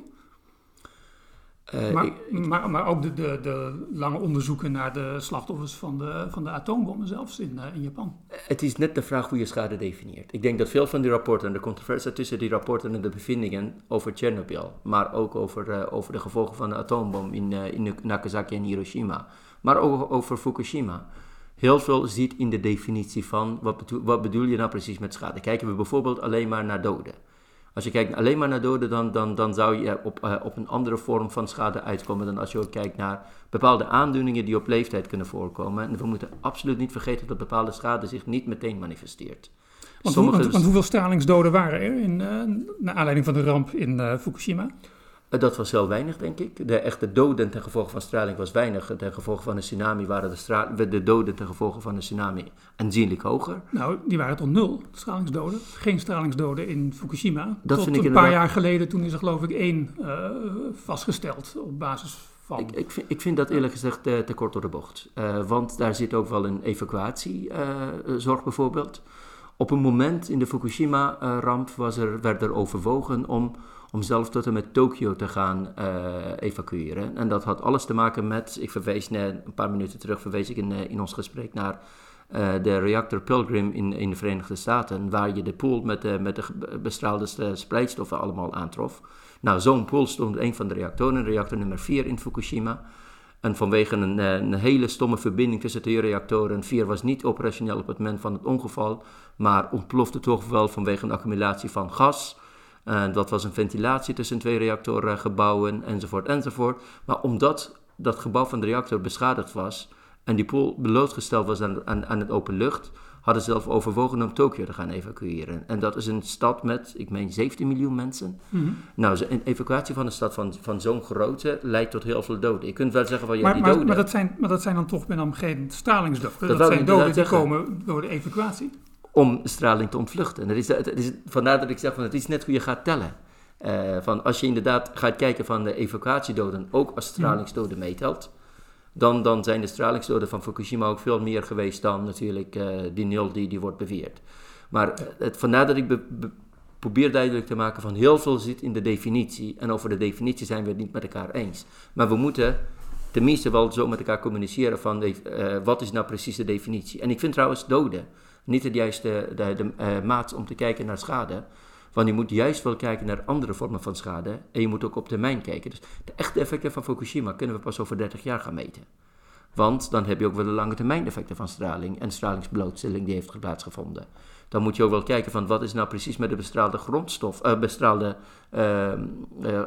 Uh, maar, maar, maar ook de, de, de lange onderzoeken naar de slachtoffers van de, van de atoombommen zelfs in, uh, in Japan. Het is net de vraag hoe je schade definieert. Ik denk dat veel van die rapporten en de controverse tussen die rapporten en de bevindingen over Tsjernobyl, maar ook over, uh, over de gevolgen van de atoombom in, uh, in Nagasaki en Hiroshima, maar ook over Fukushima. Heel veel zit in de definitie van wat bedoel, wat bedoel je nou precies met schade. Kijken we bijvoorbeeld alleen maar naar doden. Als je kijkt alleen maar naar doden, dan, dan, dan zou je op, uh, op een andere vorm van schade uitkomen dan als je ook kijkt naar bepaalde aandoeningen die op leeftijd kunnen voorkomen. En we moeten absoluut niet vergeten dat bepaalde schade zich niet meteen manifesteert. Want, Sommige, want, want hoeveel stralingsdoden waren er in, uh, naar aanleiding van de ramp in uh, Fukushima? Uh, dat was heel weinig, denk ik. De echte doden ten gevolge van straling was weinig. Ten gevolge van een tsunami waren de, stra- de doden ten gevolge van een tsunami aanzienlijk hoger. Nou, die waren tot nul, stralingsdoden. Geen stralingsdoden in Fukushima. Dat tot vind ik een inderdaad... paar jaar geleden, toen is er geloof ik één uh, vastgesteld op basis van... Ik, ik, vind, ik vind dat eerlijk gezegd uh, te kort door de bocht. Uh, want daar zit ook wel een evacuatiezorg uh, bijvoorbeeld. Op een moment in de Fukushima-ramp was er, werd er overwogen om... om zelf tot en met Tokio te gaan uh, evacueren. En dat had alles te maken met, ik verwees net, een paar minuten terug verwees ik in, in ons gesprek naar uh, de reactor Pilgrim in, in de Verenigde Staten, waar je de pool met de, met de bestraalde splijtstoffen allemaal aantrof. Nou, zo'n pool stond een van de reactoren, reactor nummer vier in Fukushima. En vanwege een, een hele stomme verbinding tussen de reactoren, vier was niet operationeel op het moment van het ongeval, maar ontplofte toch wel vanwege een accumulatie van gas. En dat was een ventilatie tussen twee reactorgebouwen enzovoort enzovoort. Maar omdat dat gebouw van de reactor beschadigd was en die pool blootgesteld was aan, aan, aan het open lucht, hadden ze zelf overwogen om Tokio te gaan evacueren. En dat is een stad met, ik meen, zeventien miljoen mensen. Mm-hmm. Nou, een evacuatie van een stad van, van zo'n grootte leidt tot heel veel doden. Je kunt wel zeggen van, ja, maar, die maar, doden... Maar dat, zijn, maar dat zijn dan toch met dan geen stralingsdoden. Dat, dat, dat zijn doden die komen door de evacuatie. Om straling te ontvluchten. Dat is, dat is, vandaar dat ik zeg, van, het is net hoe je gaat tellen. Uh, van als je inderdaad gaat kijken van de evacuatiedoden ook als stralingsdoden meetelt, dan, dan zijn de stralingsdoden van Fukushima ook veel meer geweest dan natuurlijk uh, die nul die, die wordt beweerd. Maar het, vandaar dat ik be, be, probeer duidelijk te maken van heel veel zit in de definitie. En over de definitie zijn we het niet met elkaar eens. Maar we moeten... tenminste wel zo met elkaar communiceren van de, uh, wat is nou precies de definitie. En ik vind trouwens doden niet het juiste de, de, uh, maat om te kijken naar schade. Want je moet juist wel kijken naar andere vormen van schade. En je moet ook op termijn kijken. Dus de echte effecten van Fukushima kunnen we pas over dertig jaar gaan meten. Want dan heb je ook wel de lange termijn effecten van straling en stralingsblootstelling die heeft plaatsgevonden. Dan moet je ook wel kijken van wat is nou precies met de bestraalde grondstof, uh, bestraalde uh, uh,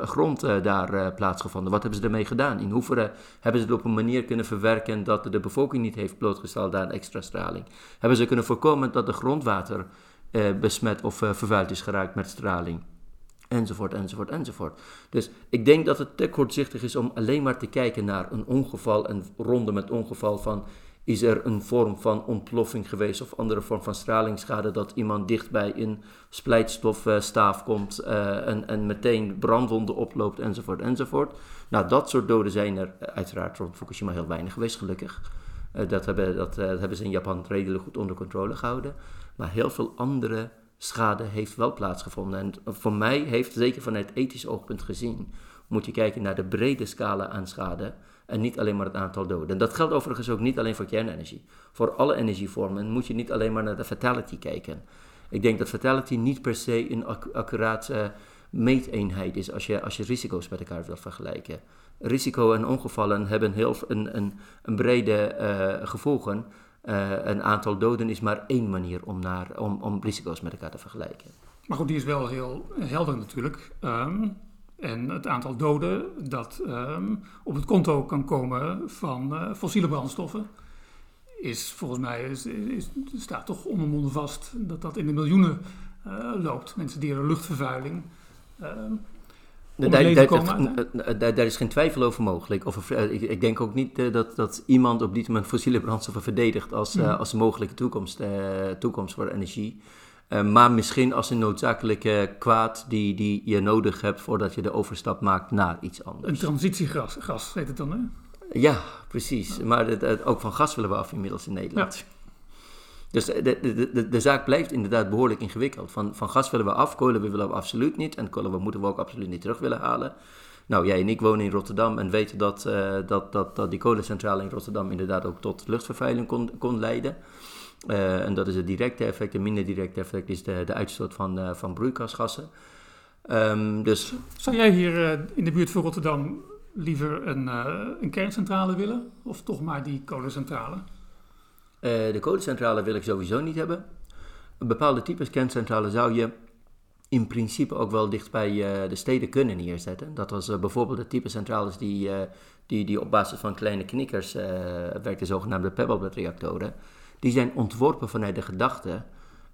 grond uh, daar uh, plaatsgevonden. Wat hebben ze ermee gedaan? In hoeverre hebben ze het op een manier kunnen verwerken dat de bevolking niet heeft blootgesteld aan extra straling? Hebben ze kunnen voorkomen dat de grondwater uh, besmet of uh, vervuild is geraakt met straling. Enzovoort, enzovoort, enzovoort. Dus ik denk dat het te kortzichtig is om alleen maar te kijken naar een ongeval, een ronde met ongeval van, is er een vorm van ontploffing geweest of andere vorm van stralingsschade dat iemand dicht bij een splijtstofstaaf komt uh, en, en meteen brandwonden oploopt, enzovoort, enzovoort. Nou, dat soort doden zijn er uiteraard rond Fukushima heel weinig geweest, gelukkig. Uh, dat, hebben, dat, uh, dat hebben ze in Japan redelijk goed onder controle gehouden. Maar heel veel andere schade heeft wel plaatsgevonden. En voor mij heeft, zeker vanuit ethisch oogpunt gezien, moet je kijken naar de brede scala aan schade en niet alleen maar het aantal doden. En dat geldt overigens ook niet alleen voor kernenergie. Voor alle energievormen moet je niet alleen maar naar de fatality kijken. Ik denk dat fatality niet per se een accurate meeteenheid is als je, als je risico's met elkaar wilt vergelijken. Risico en ongevallen hebben heel een, een, een brede uh, gevolgen. Uh, een aantal doden is maar één manier om, naar, om, om risico's met elkaar te vergelijken. Maar goed, die is wel heel helder natuurlijk. Um, en het aantal doden dat um, op het konto kan komen van uh, fossiele brandstoffen, is volgens mij is, is, staat toch onomwonden vast dat dat in de miljoenen uh, loopt. Mensen die door luchtvervuiling Um, Daar, daar, daar, daar, daar is geen twijfel over mogelijk. Of, ik, ik denk ook niet uh, dat, dat iemand op dit moment fossiele brandstoffen verdedigt als, uh, mm. als mogelijke toekomst, uh, toekomst voor energie. Uh, maar misschien als een noodzakelijke kwaad die, die je nodig hebt voordat je de overstap maakt naar iets anders. Een transitiegas, gas heet het dan, hè? Ja, precies. Ja. Maar het, het, ook van gas willen we af inmiddels in Nederland. Ja. Dus de, de, de, de zaak blijft inderdaad behoorlijk ingewikkeld. Van, van gas willen we af, kolen willen we absoluut niet. En kolen moeten we ook absoluut niet terug willen halen. Nou, jij en ik wonen in Rotterdam en weten dat, uh, dat, dat, dat die kolencentrale in Rotterdam inderdaad ook tot luchtvervuiling kon, kon leiden. Uh, en dat is het directe effect. Het minder directe effect is de, de uitstoot van, uh, van broeikasgassen. Um, dus... Zou jij hier uh, in de buurt van Rotterdam liever een, uh, een kerncentrale willen? Of toch maar die kolencentrale? Uh, de kolencentrale wil ik sowieso niet hebben. Bepaalde types kerncentrale zou je in principe ook wel dicht bij uh, de steden kunnen neerzetten. Dat was uh, bijvoorbeeld de type centrales die, uh, die, die op basis van kleine knikkers uh, werkten, zogenaamde pebbelbedreactoren. Die zijn ontworpen vanuit de gedachte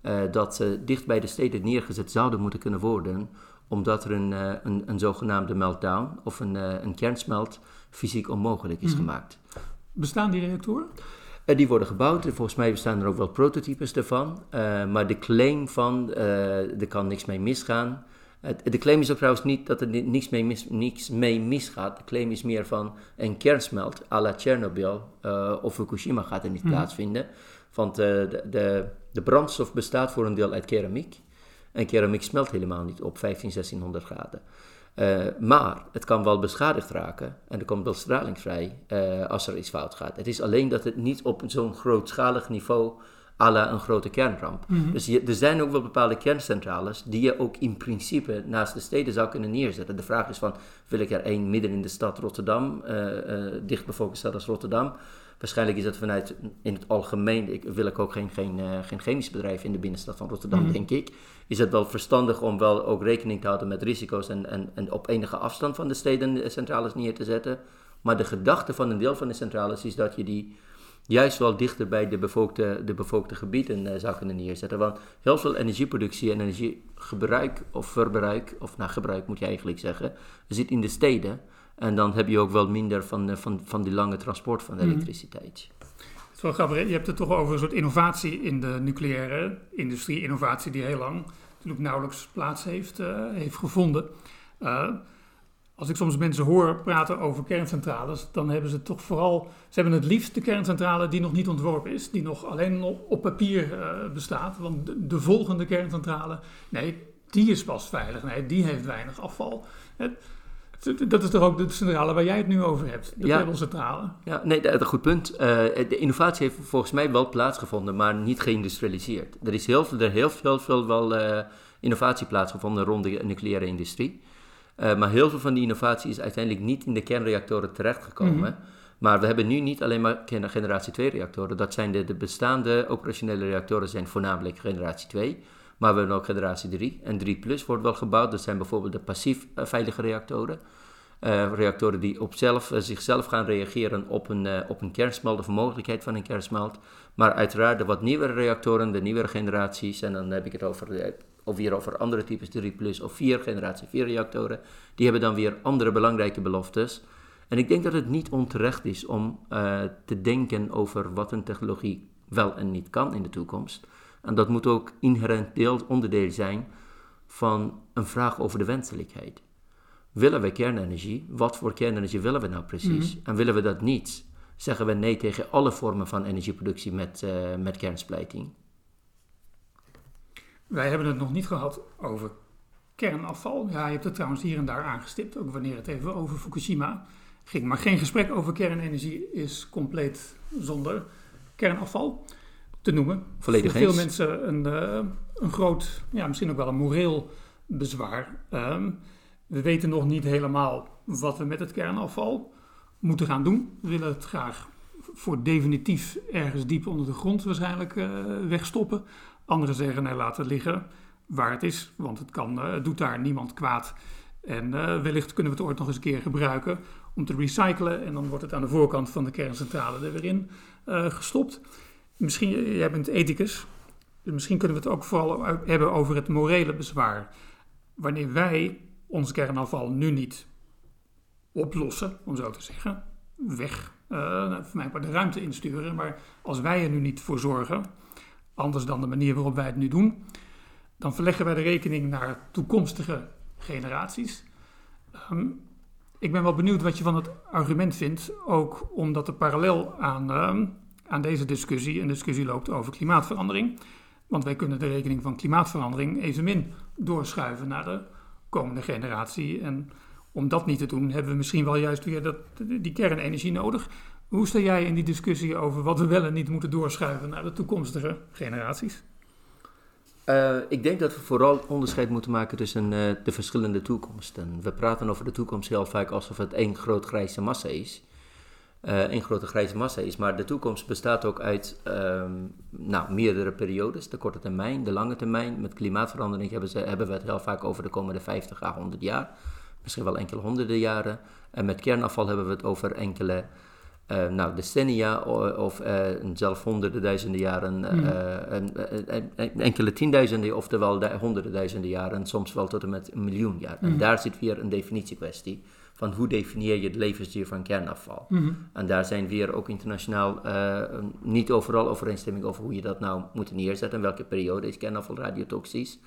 uh, dat ze dicht bij de steden neergezet zouden moeten kunnen worden, omdat er een, uh, een, een zogenaamde meltdown of een, uh, een kernsmelt fysiek onmogelijk is mm. gemaakt. Bestaan die reactoren? Die worden gebouwd. Volgens mij bestaan er ook wel prototypes daarvan. Uh, maar de claim van, uh, er kan niks mee misgaan. Uh, de claim is ook trouwens niet dat er niks mee, mis, niks mee misgaat. De claim is meer van een kernsmelt à la Tsjernobyl uh, of Fukushima gaat er niet hmm. plaatsvinden. Want uh, de, de, de brandstof bestaat voor een deel uit keramiek. En keramiek smelt helemaal niet op vijftienhonderd, zestienhonderd graden. Uh, maar het kan wel beschadigd raken en er komt wel straling vrij uh, als er iets fout gaat. Het is alleen dat het niet op zo'n grootschalig niveau à la een grote kernramp. Mm-hmm. Dus je, er zijn ook wel bepaalde kerncentrales die je ook in principe naast de steden zou kunnen neerzetten. De vraag is van, wil ik er één midden in de stad Rotterdam, uh, uh, dichtbevolkte stad als Rotterdam? Waarschijnlijk is dat vanuit, in het algemeen, ik, wil ik ook geen, geen, uh, geen chemisch bedrijf in de binnenstad van Rotterdam, mm-hmm. denk ik. Is het wel verstandig om wel ook rekening te houden met risico's en, en, en op enige afstand van de steden centrales neer te zetten. Maar de gedachte van een deel van de centrales is dat je die juist wel dichter bij de bevolkte, de bevolkte gebieden uh, zou kunnen neerzetten. Want heel veel energieproductie en energiegebruik of verbruik, of nou gebruik moet je eigenlijk zeggen, zit in de steden. En dan heb je ook wel minder van, van, van die lange transport van de elektriciteit. Het is wel grappig, je hebt het toch over een soort innovatie in de nucleaire industrie. Innovatie die heel lang natuurlijk nauwelijks plaats heeft, uh, heeft gevonden. Uh, als ik soms mensen hoor praten over kerncentrales, dan hebben ze toch vooral... Ze hebben het liefst de kerncentrale die nog niet ontworpen is. Die nog alleen op papier uh, bestaat. Want de, de volgende kerncentrale, nee, die is pas veilig. Nee, die heeft weinig afval. Het, Dat is toch ook de centrale waar jij het nu over hebt, de Pebbelcentrale. Ja, ja, nee, dat is een goed punt. Uh, de innovatie heeft volgens mij wel plaatsgevonden, maar niet geïndustrialiseerd. Er is heel veel, er heel veel, veel wel uh, innovatie plaatsgevonden rond de nucleaire industrie. Uh, maar heel veel van die innovatie is uiteindelijk niet in de kernreactoren terechtgekomen. Mm-hmm. Maar we hebben nu niet alleen maar generatie twee reactoren. Dat zijn de, de bestaande operationele reactoren zijn voornamelijk generatie twee. Maar we hebben ook generatie drie. En drie plus wordt wel gebouwd. Dat zijn bijvoorbeeld de passief veilige reactoren. Uh, reactoren die op zelf, uh, zichzelf gaan reageren op een, uh, op een kernsmelt of mogelijkheid van een kernsmelt. Maar uiteraard de wat nieuwere reactoren, de nieuwere generaties, en dan heb ik het over, de, of weer over andere types, drie plus of vier, generatie vier reactoren, die hebben dan weer andere belangrijke beloftes. En ik denk dat het niet onterecht is om uh, te denken over wat een technologie wel en niet kan in de toekomst. En dat moet ook inherent deel, onderdeel zijn van een vraag over de wenselijkheid. Willen we kernenergie? Wat voor kernenergie willen we nou precies? Mm. En willen we dat niet? Zeggen we nee tegen alle vormen van energieproductie met, uh, met kernsplijting? Wij hebben het nog niet gehad over kernafval. Ja, je hebt het trouwens hier en daar aangestipt, ook wanneer het even over Fukushima ging. Maar geen gesprek over kernenergie is compleet zonder kernafval te noemen. Volledig eens. Voor veel mensen een, uh, een groot, ja, misschien ook wel een moreel bezwaar. Um, We weten nog niet helemaal wat we met het kernafval moeten gaan doen. We willen het graag voor definitief ergens diep onder de grond waarschijnlijk uh, wegstoppen. Anderen zeggen, nee, laat het liggen waar het is, want het, kan, uh, het doet daar niemand kwaad. En uh, wellicht kunnen we het ooit nog eens een keer gebruiken om te recyclen. En dan wordt het aan de voorkant van de kerncentrale er weer in uh, gestopt. Misschien, jij bent ethicus, dus misschien kunnen we het ook vooral hebben over het morele bezwaar. Wanneer wij ons kernafval nu niet oplossen, om zo te zeggen, weg, uh, nou, voor mij maar de ruimte insturen. Maar als wij er nu niet voor zorgen, anders dan de manier waarop wij het nu doen, dan verleggen wij de rekening naar toekomstige generaties. Um, ik ben wel benieuwd wat je van het argument vindt, ook omdat er parallel aan, uh, aan deze discussie een discussie loopt over klimaatverandering. Want wij kunnen de rekening van klimaatverandering evenmin doorschuiven naar de komende generatie. En om dat niet te doen, hebben we misschien wel juist weer dat, die kernenergie nodig. Hoe sta jij in die discussie over wat we wel en niet moeten doorschuiven naar de toekomstige generaties? Uh, ik denk dat we vooral onderscheid moeten maken tussen uh, de verschillende toekomsten. We praten over de toekomst heel vaak alsof het één groot grijze massa is. Eén uh, grote grijze massa is, maar de toekomst bestaat ook uit um, nou, meerdere periodes. De korte termijn, de lange termijn. Met klimaatverandering hebben, ze, hebben we het heel vaak over de komende vijftig à honderd jaar. Misschien wel enkele honderden jaren. En met kernafval hebben we het over enkele uh, nou, decennia of, of uh, zelfs honderden duizenden jaren. Uh, mm. en, en, en, enkele tienduizenden, oftewel de, honderden duizenden jaren. Soms wel tot en met een miljoen jaar. Mm. En daar zit weer een definitiekwestie van hoe definieer je het levensduur van kernafval. Mm-hmm. En daar zijn weer ook internationaal uh, niet overal overeenstemming over hoe je dat nou moet neerzetten. En welke periode is kernafval radiotoxisch?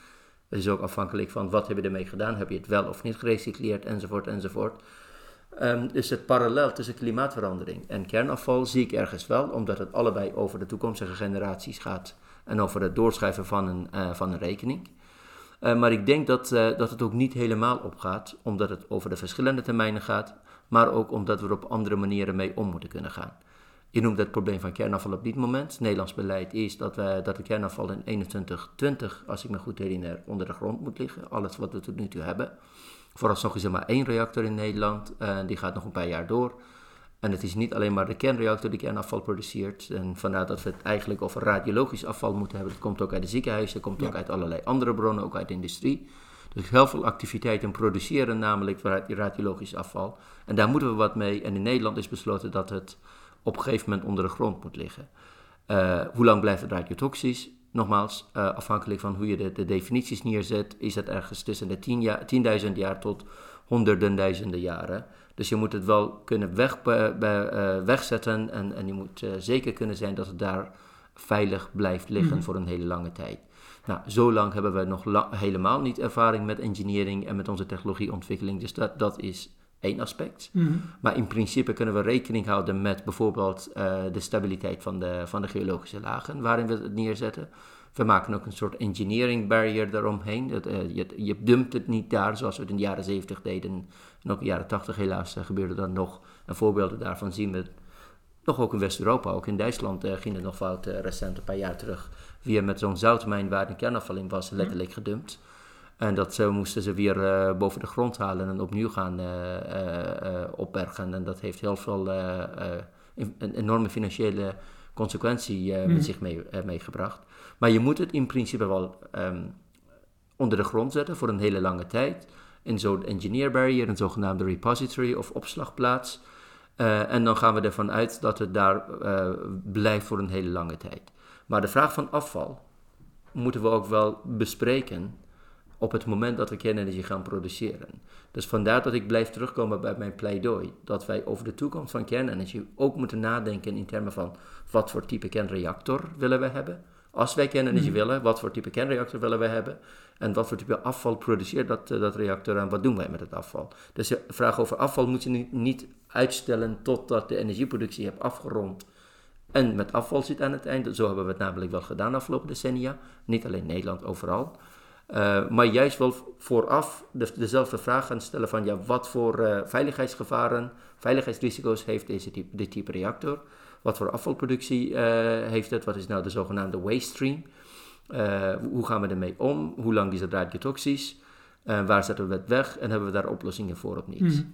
Het is ook afhankelijk van wat heb je ermee gedaan. Heb je het wel of niet gerecycleerd, enzovoort, enzovoort. Um, dus het parallel tussen klimaatverandering en kernafval zie ik ergens wel, omdat het allebei over de toekomstige generaties gaat en over het doorschuiven van een, uh, van een rekening. Uh, maar ik denk dat, uh, dat het ook niet helemaal opgaat, omdat het over de verschillende termijnen gaat, maar ook omdat we er op andere manieren mee om moeten kunnen gaan. Je noemt het probleem van kernafval op dit moment. Het Nederlands beleid is dat, we, dat de kernafval in eenentwintig twintig, als ik me goed herinner, onder de grond moet liggen. Alles wat we tot nu toe hebben. Vooralsnog is er maar één reactor in Nederland, uh, die gaat nog een paar jaar door. En het is niet alleen maar de kernreactor die kernafval produceert. En vandaar dat we het eigenlijk over radiologisch afval moeten hebben. Het komt ook uit de ziekenhuizen, het komt ja. ook uit allerlei andere bronnen, ook uit de industrie. Dus heel veel activiteiten produceren namelijk radiologisch afval. En daar moeten we wat mee. En in Nederland is besloten dat het op een gegeven moment onder de grond moet liggen. Uh, hoe lang blijft het radiotoxisch? Nogmaals, uh, afhankelijk van hoe je de, de definities neerzet, is het ergens tussen de tien jaar, tienduizend jaar tot honderden duizenden jaren. Dus je moet het wel kunnen weg, be, be, uh, wegzetten en, en je moet uh, zeker kunnen zijn dat het daar veilig blijft liggen mm-hmm. voor een hele lange tijd. Nou, zo lang hebben we nog la- helemaal niet ervaring met engineering en met onze technologieontwikkeling. Dus dat, dat is één aspect. Mm-hmm. Maar in principe kunnen we rekening houden met bijvoorbeeld uh, de stabiliteit van de, van de geologische lagen waarin we het neerzetten. We maken ook een soort engineering barrier daaromheen. Dat, uh, je, je dumpt het niet daar zoals we het in de jaren zeventig deden. En ook in de jaren tachtig helaas uh, gebeurde dat nog. En voorbeelden daarvan zien we nog ook in West-Europa. Ook in Duitsland uh, ging het nog fout uh, recent, een paar jaar terug. Weer met zo'n zoutmijn waar een kernafval in was, letterlijk gedumpt. En dat uh, moesten ze weer uh, boven de grond halen en opnieuw gaan uh, uh, uh, opbergen. En dat heeft heel veel, uh, uh, in, een enorme financiële consequentie uh, mm. met zich mee, uh, meegebracht. Maar je moet het in principe wel um, onder de grond zetten voor een hele lange tijd. in zo'n engineer barrier, een zogenaamde repository of opslagplaats. Uh, en dan gaan we ervan uit dat het daar uh, blijft voor een hele lange tijd. Maar de vraag van afval moeten we ook wel bespreken op het moment dat we kernenergie gaan produceren. Dus vandaar dat ik blijf terugkomen bij mijn pleidooi, dat wij over de toekomst van kernenergie ook moeten nadenken in termen van wat voor type kernreactor willen we hebben. Als wij kernenergie hmm. willen, wat voor type kernreactor willen we hebben en wat voor type afval produceert dat, uh, dat reactor en wat doen wij met het afval. Dus de vraag over afval moet je nu niet uitstellen totdat de energieproductie hebt afgerond en met afval zit aan het einde. Zo hebben we het namelijk wel gedaan de afgelopen decennia, niet alleen Nederland, overal. Uh, maar juist wel vooraf de, dezelfde vraag gaan stellen van ja, wat voor uh, veiligheidsgevaren, veiligheidsrisico's heeft deze type, dit type reactor? Wat voor afvalproductie uh, heeft het? Wat is nou de zogenaamde waste stream? Uh, hoe gaan we ermee om? Hoe lang is het radiotoxisch? Uh, waar zetten we het weg? En hebben we daar oplossingen voor of niet? Mm.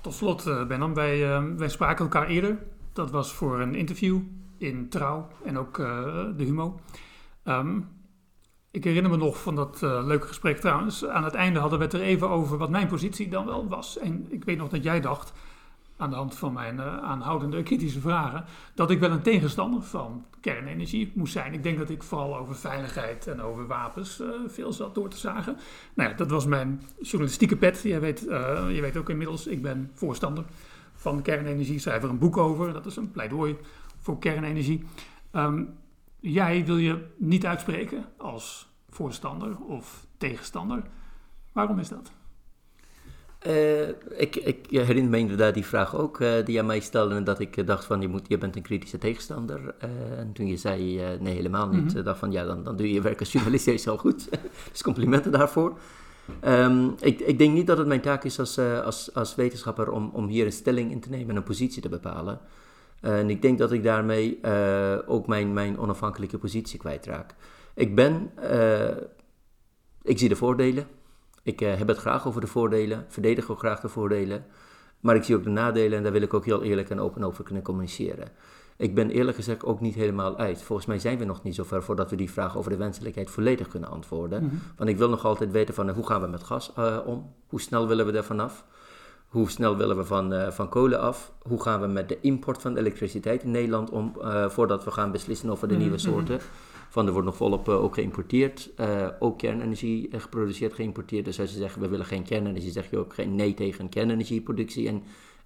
Tot slot, uh, Behnam, wij, uh, wij spraken elkaar eerder. Dat was voor een interview in Trouw en ook uh, de Humo. Um, ik herinner me nog van dat uh, leuke gesprek trouwens. Aan het einde hadden we het er even over wat mijn positie dan wel was. En ik weet nog dat jij dacht, aan de hand van mijn uh, aanhoudende kritische vragen, dat ik wel een tegenstander van kernenergie moest zijn. Ik denk dat ik vooral over veiligheid en over wapens uh, veel zat door te zagen. Nou ja, dat was mijn journalistieke pet. Jij weet, uh, je weet ook inmiddels, ik ben voorstander van kernenergie. Ik schrijf er een boek over, dat is een pleidooi voor kernenergie. Um, jij wil je niet uitspreken als voorstander of tegenstander. Waarom is dat? Uh, ik, ik herinner me inderdaad die vraag ook uh, die jij mij stelde en dat ik uh, dacht van je, moet, je bent een kritische tegenstander. Uh, en toen je zei uh, nee, helemaal niet, mm-hmm. uh, dacht van ja, dan, dan doe je je werk als journalist heel goed. Dus complimenten daarvoor. Um, ik, ik denk niet dat het mijn taak is als, uh, als, als wetenschapper om, om hier een stelling in te nemen en een positie te bepalen. Uh, en ik denk dat ik daarmee uh, ook mijn, mijn onafhankelijke positie kwijtraak. Ik ben, uh, ik zie de voordelen. Ik uh, heb het graag over de voordelen, verdedig ook graag de voordelen. Maar ik zie ook de nadelen en daar wil ik ook heel eerlijk en open over kunnen communiceren. Ik ben eerlijk gezegd ook niet helemaal uit. Volgens mij zijn we nog niet zo ver voordat we die vraag over de wenselijkheid volledig kunnen antwoorden. Mm-hmm. Want ik wil nog altijd weten van uh, hoe gaan we met gas uh, om? Hoe snel willen we daar vanaf? Hoe snel willen we van, uh, van kolen af? Hoe gaan we met de import van elektriciteit in Nederland om uh, voordat we gaan beslissen over de mm-hmm. nieuwe soorten? Van er wordt nog volop uh, ook geïmporteerd, uh, ook kernenergie uh, geproduceerd, geïmporteerd. Dus als je zegt, we willen geen kernenergie, zeg je ook geen nee tegen kernenergieproductie en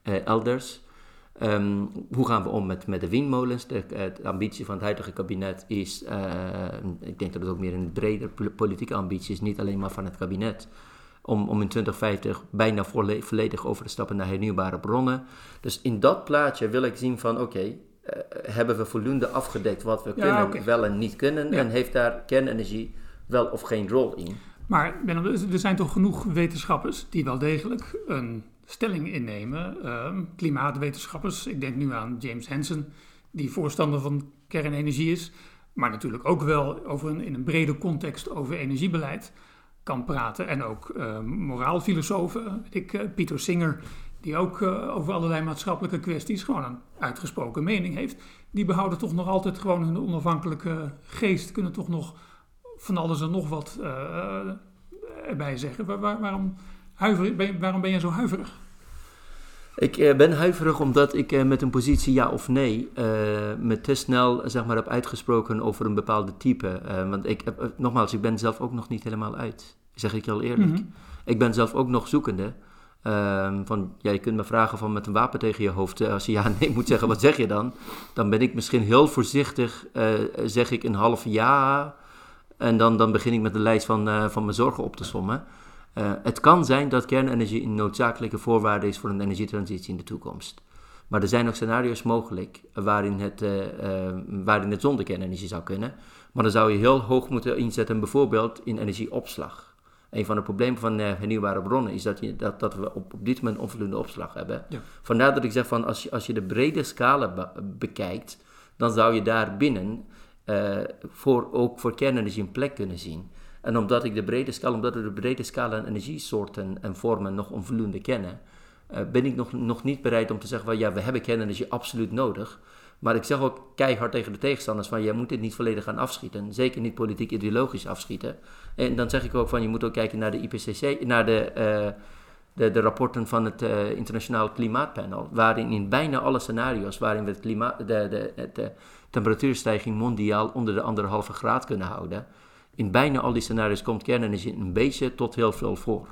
uh, elders. Um, hoe gaan we om met, met de windmolens? De, uh, de ambitie van het huidige kabinet is, uh, ik denk dat het ook meer een breder politieke ambitie is, niet alleen maar van het kabinet. Om, om in twintig vijftig bijna volle, volledig over te stappen naar hernieuwbare bronnen. Dus in dat plaatje wil ik zien van oké, okay, Uh, hebben we voldoende afgedekt wat we ja, kunnen, okay. wel en niet kunnen. Ja. En heeft daar kernenergie wel of geen rol in. Maar Behnam, er zijn toch genoeg wetenschappers die wel degelijk een stelling innemen. Uh, klimaatwetenschappers, ik denk nu aan James Hansen, die voorstander van kernenergie is. Maar natuurlijk ook wel over een, in een brede context over energiebeleid kan praten. En ook uh, moraalfilosofen, ik, uh, Peter Singer, die ook uh, over allerlei maatschappelijke kwesties gewoon een uitgesproken mening heeft, die behouden toch nog altijd gewoon hun onafhankelijke geest, kunnen toch nog van alles en nog wat uh, erbij zeggen. Waar, waar, waarom, huiver, ben, waarom ben jij zo huiverig? Ik uh, ben huiverig omdat ik uh, met een positie ja of nee uh, me te snel zeg maar, heb uitgesproken over een bepaalde type. Uh, want ik heb, uh, nogmaals, ik ben zelf ook nog niet helemaal uit, zeg ik je al eerlijk. Mm-hmm. Ik ben zelf ook nog zoekende. Um, van, ja, je kunt me vragen van met een wapen tegen je hoofd, uh, als je ja nee moet zeggen, wat zeg je dan? Dan ben ik misschien heel voorzichtig, uh, zeg ik een half ja en dan, dan begin ik met de lijst van, uh, van mijn zorgen op te sommen. Uh, het kan zijn dat kernenergie een noodzakelijke voorwaarde is voor een energietransitie in de toekomst. Maar er zijn ook scenario's mogelijk waarin het, uh, uh, waarin het zonder kernenergie zou kunnen. Maar dan zou je heel hoog moeten inzetten, bijvoorbeeld in energieopslag. Een van de problemen van uh, hernieuwbare bronnen is dat, je, dat, dat we op, op dit moment onvoldoende opslag hebben. Ja. Vandaar dat ik zeg van als je, als je de brede scala be- bekijkt, dan zou je daar binnen uh, voor, ook voor kernenergie een plek kunnen zien. En omdat, ik de brede scala, omdat we de brede scala aan energiesoorten en vormen nog onvoldoende kennen, uh, ben ik nog, nog niet bereid om te zeggen van ja, we hebben kernenergie absoluut nodig. Maar ik zeg ook keihard tegen de tegenstanders van, je moet dit niet volledig gaan afschieten. Zeker niet politiek ideologisch afschieten. En dan zeg ik ook van, je moet ook kijken naar de I P C C, naar de, uh, de, de rapporten van het uh, internationaal klimaatpanel. Waarin in bijna alle scenario's waarin we het klimaat, de, de, de temperatuurstijging mondiaal onder de anderhalve graad kunnen houden. In bijna al die scenario's komt kernenergie een beetje tot heel veel voor.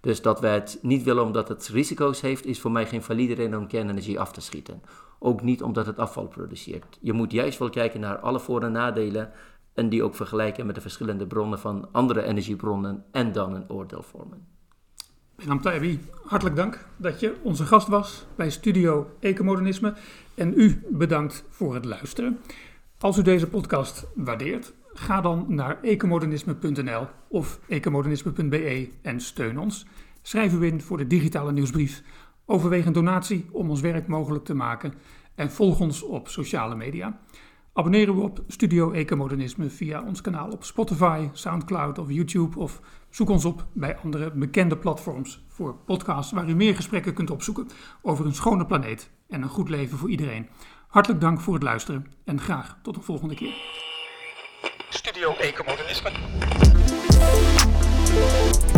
Dus dat wij het niet willen omdat het risico's heeft, is voor mij geen valide reden om kernenergie af te schieten. Ook niet omdat het afval produceert. Je moet juist wel kijken naar alle voor- en nadelen en die ook vergelijken met de verschillende bronnen van andere energiebronnen en dan een oordeel vormen. Behnam Taebi, hartelijk dank dat je onze gast was bij Studio Ecomodernisme. En u bedankt voor het luisteren. Als u deze podcast waardeert, ga dan naar ecomodernisme punt n l of ecomodernisme punt b e en steun ons. Schrijf u in voor de digitale nieuwsbrief. Overweeg een donatie om ons werk mogelijk te maken. En volg ons op sociale media. Abonneer u op Studio Ecomodernisme via ons kanaal op Spotify, Soundcloud of YouTube. Of zoek ons op bij andere bekende platforms voor podcasts waar u meer gesprekken kunt opzoeken over een schone planeet en een goed leven voor iedereen. Hartelijk dank voor het luisteren en graag tot een volgende keer. Studio Ecomodernisme.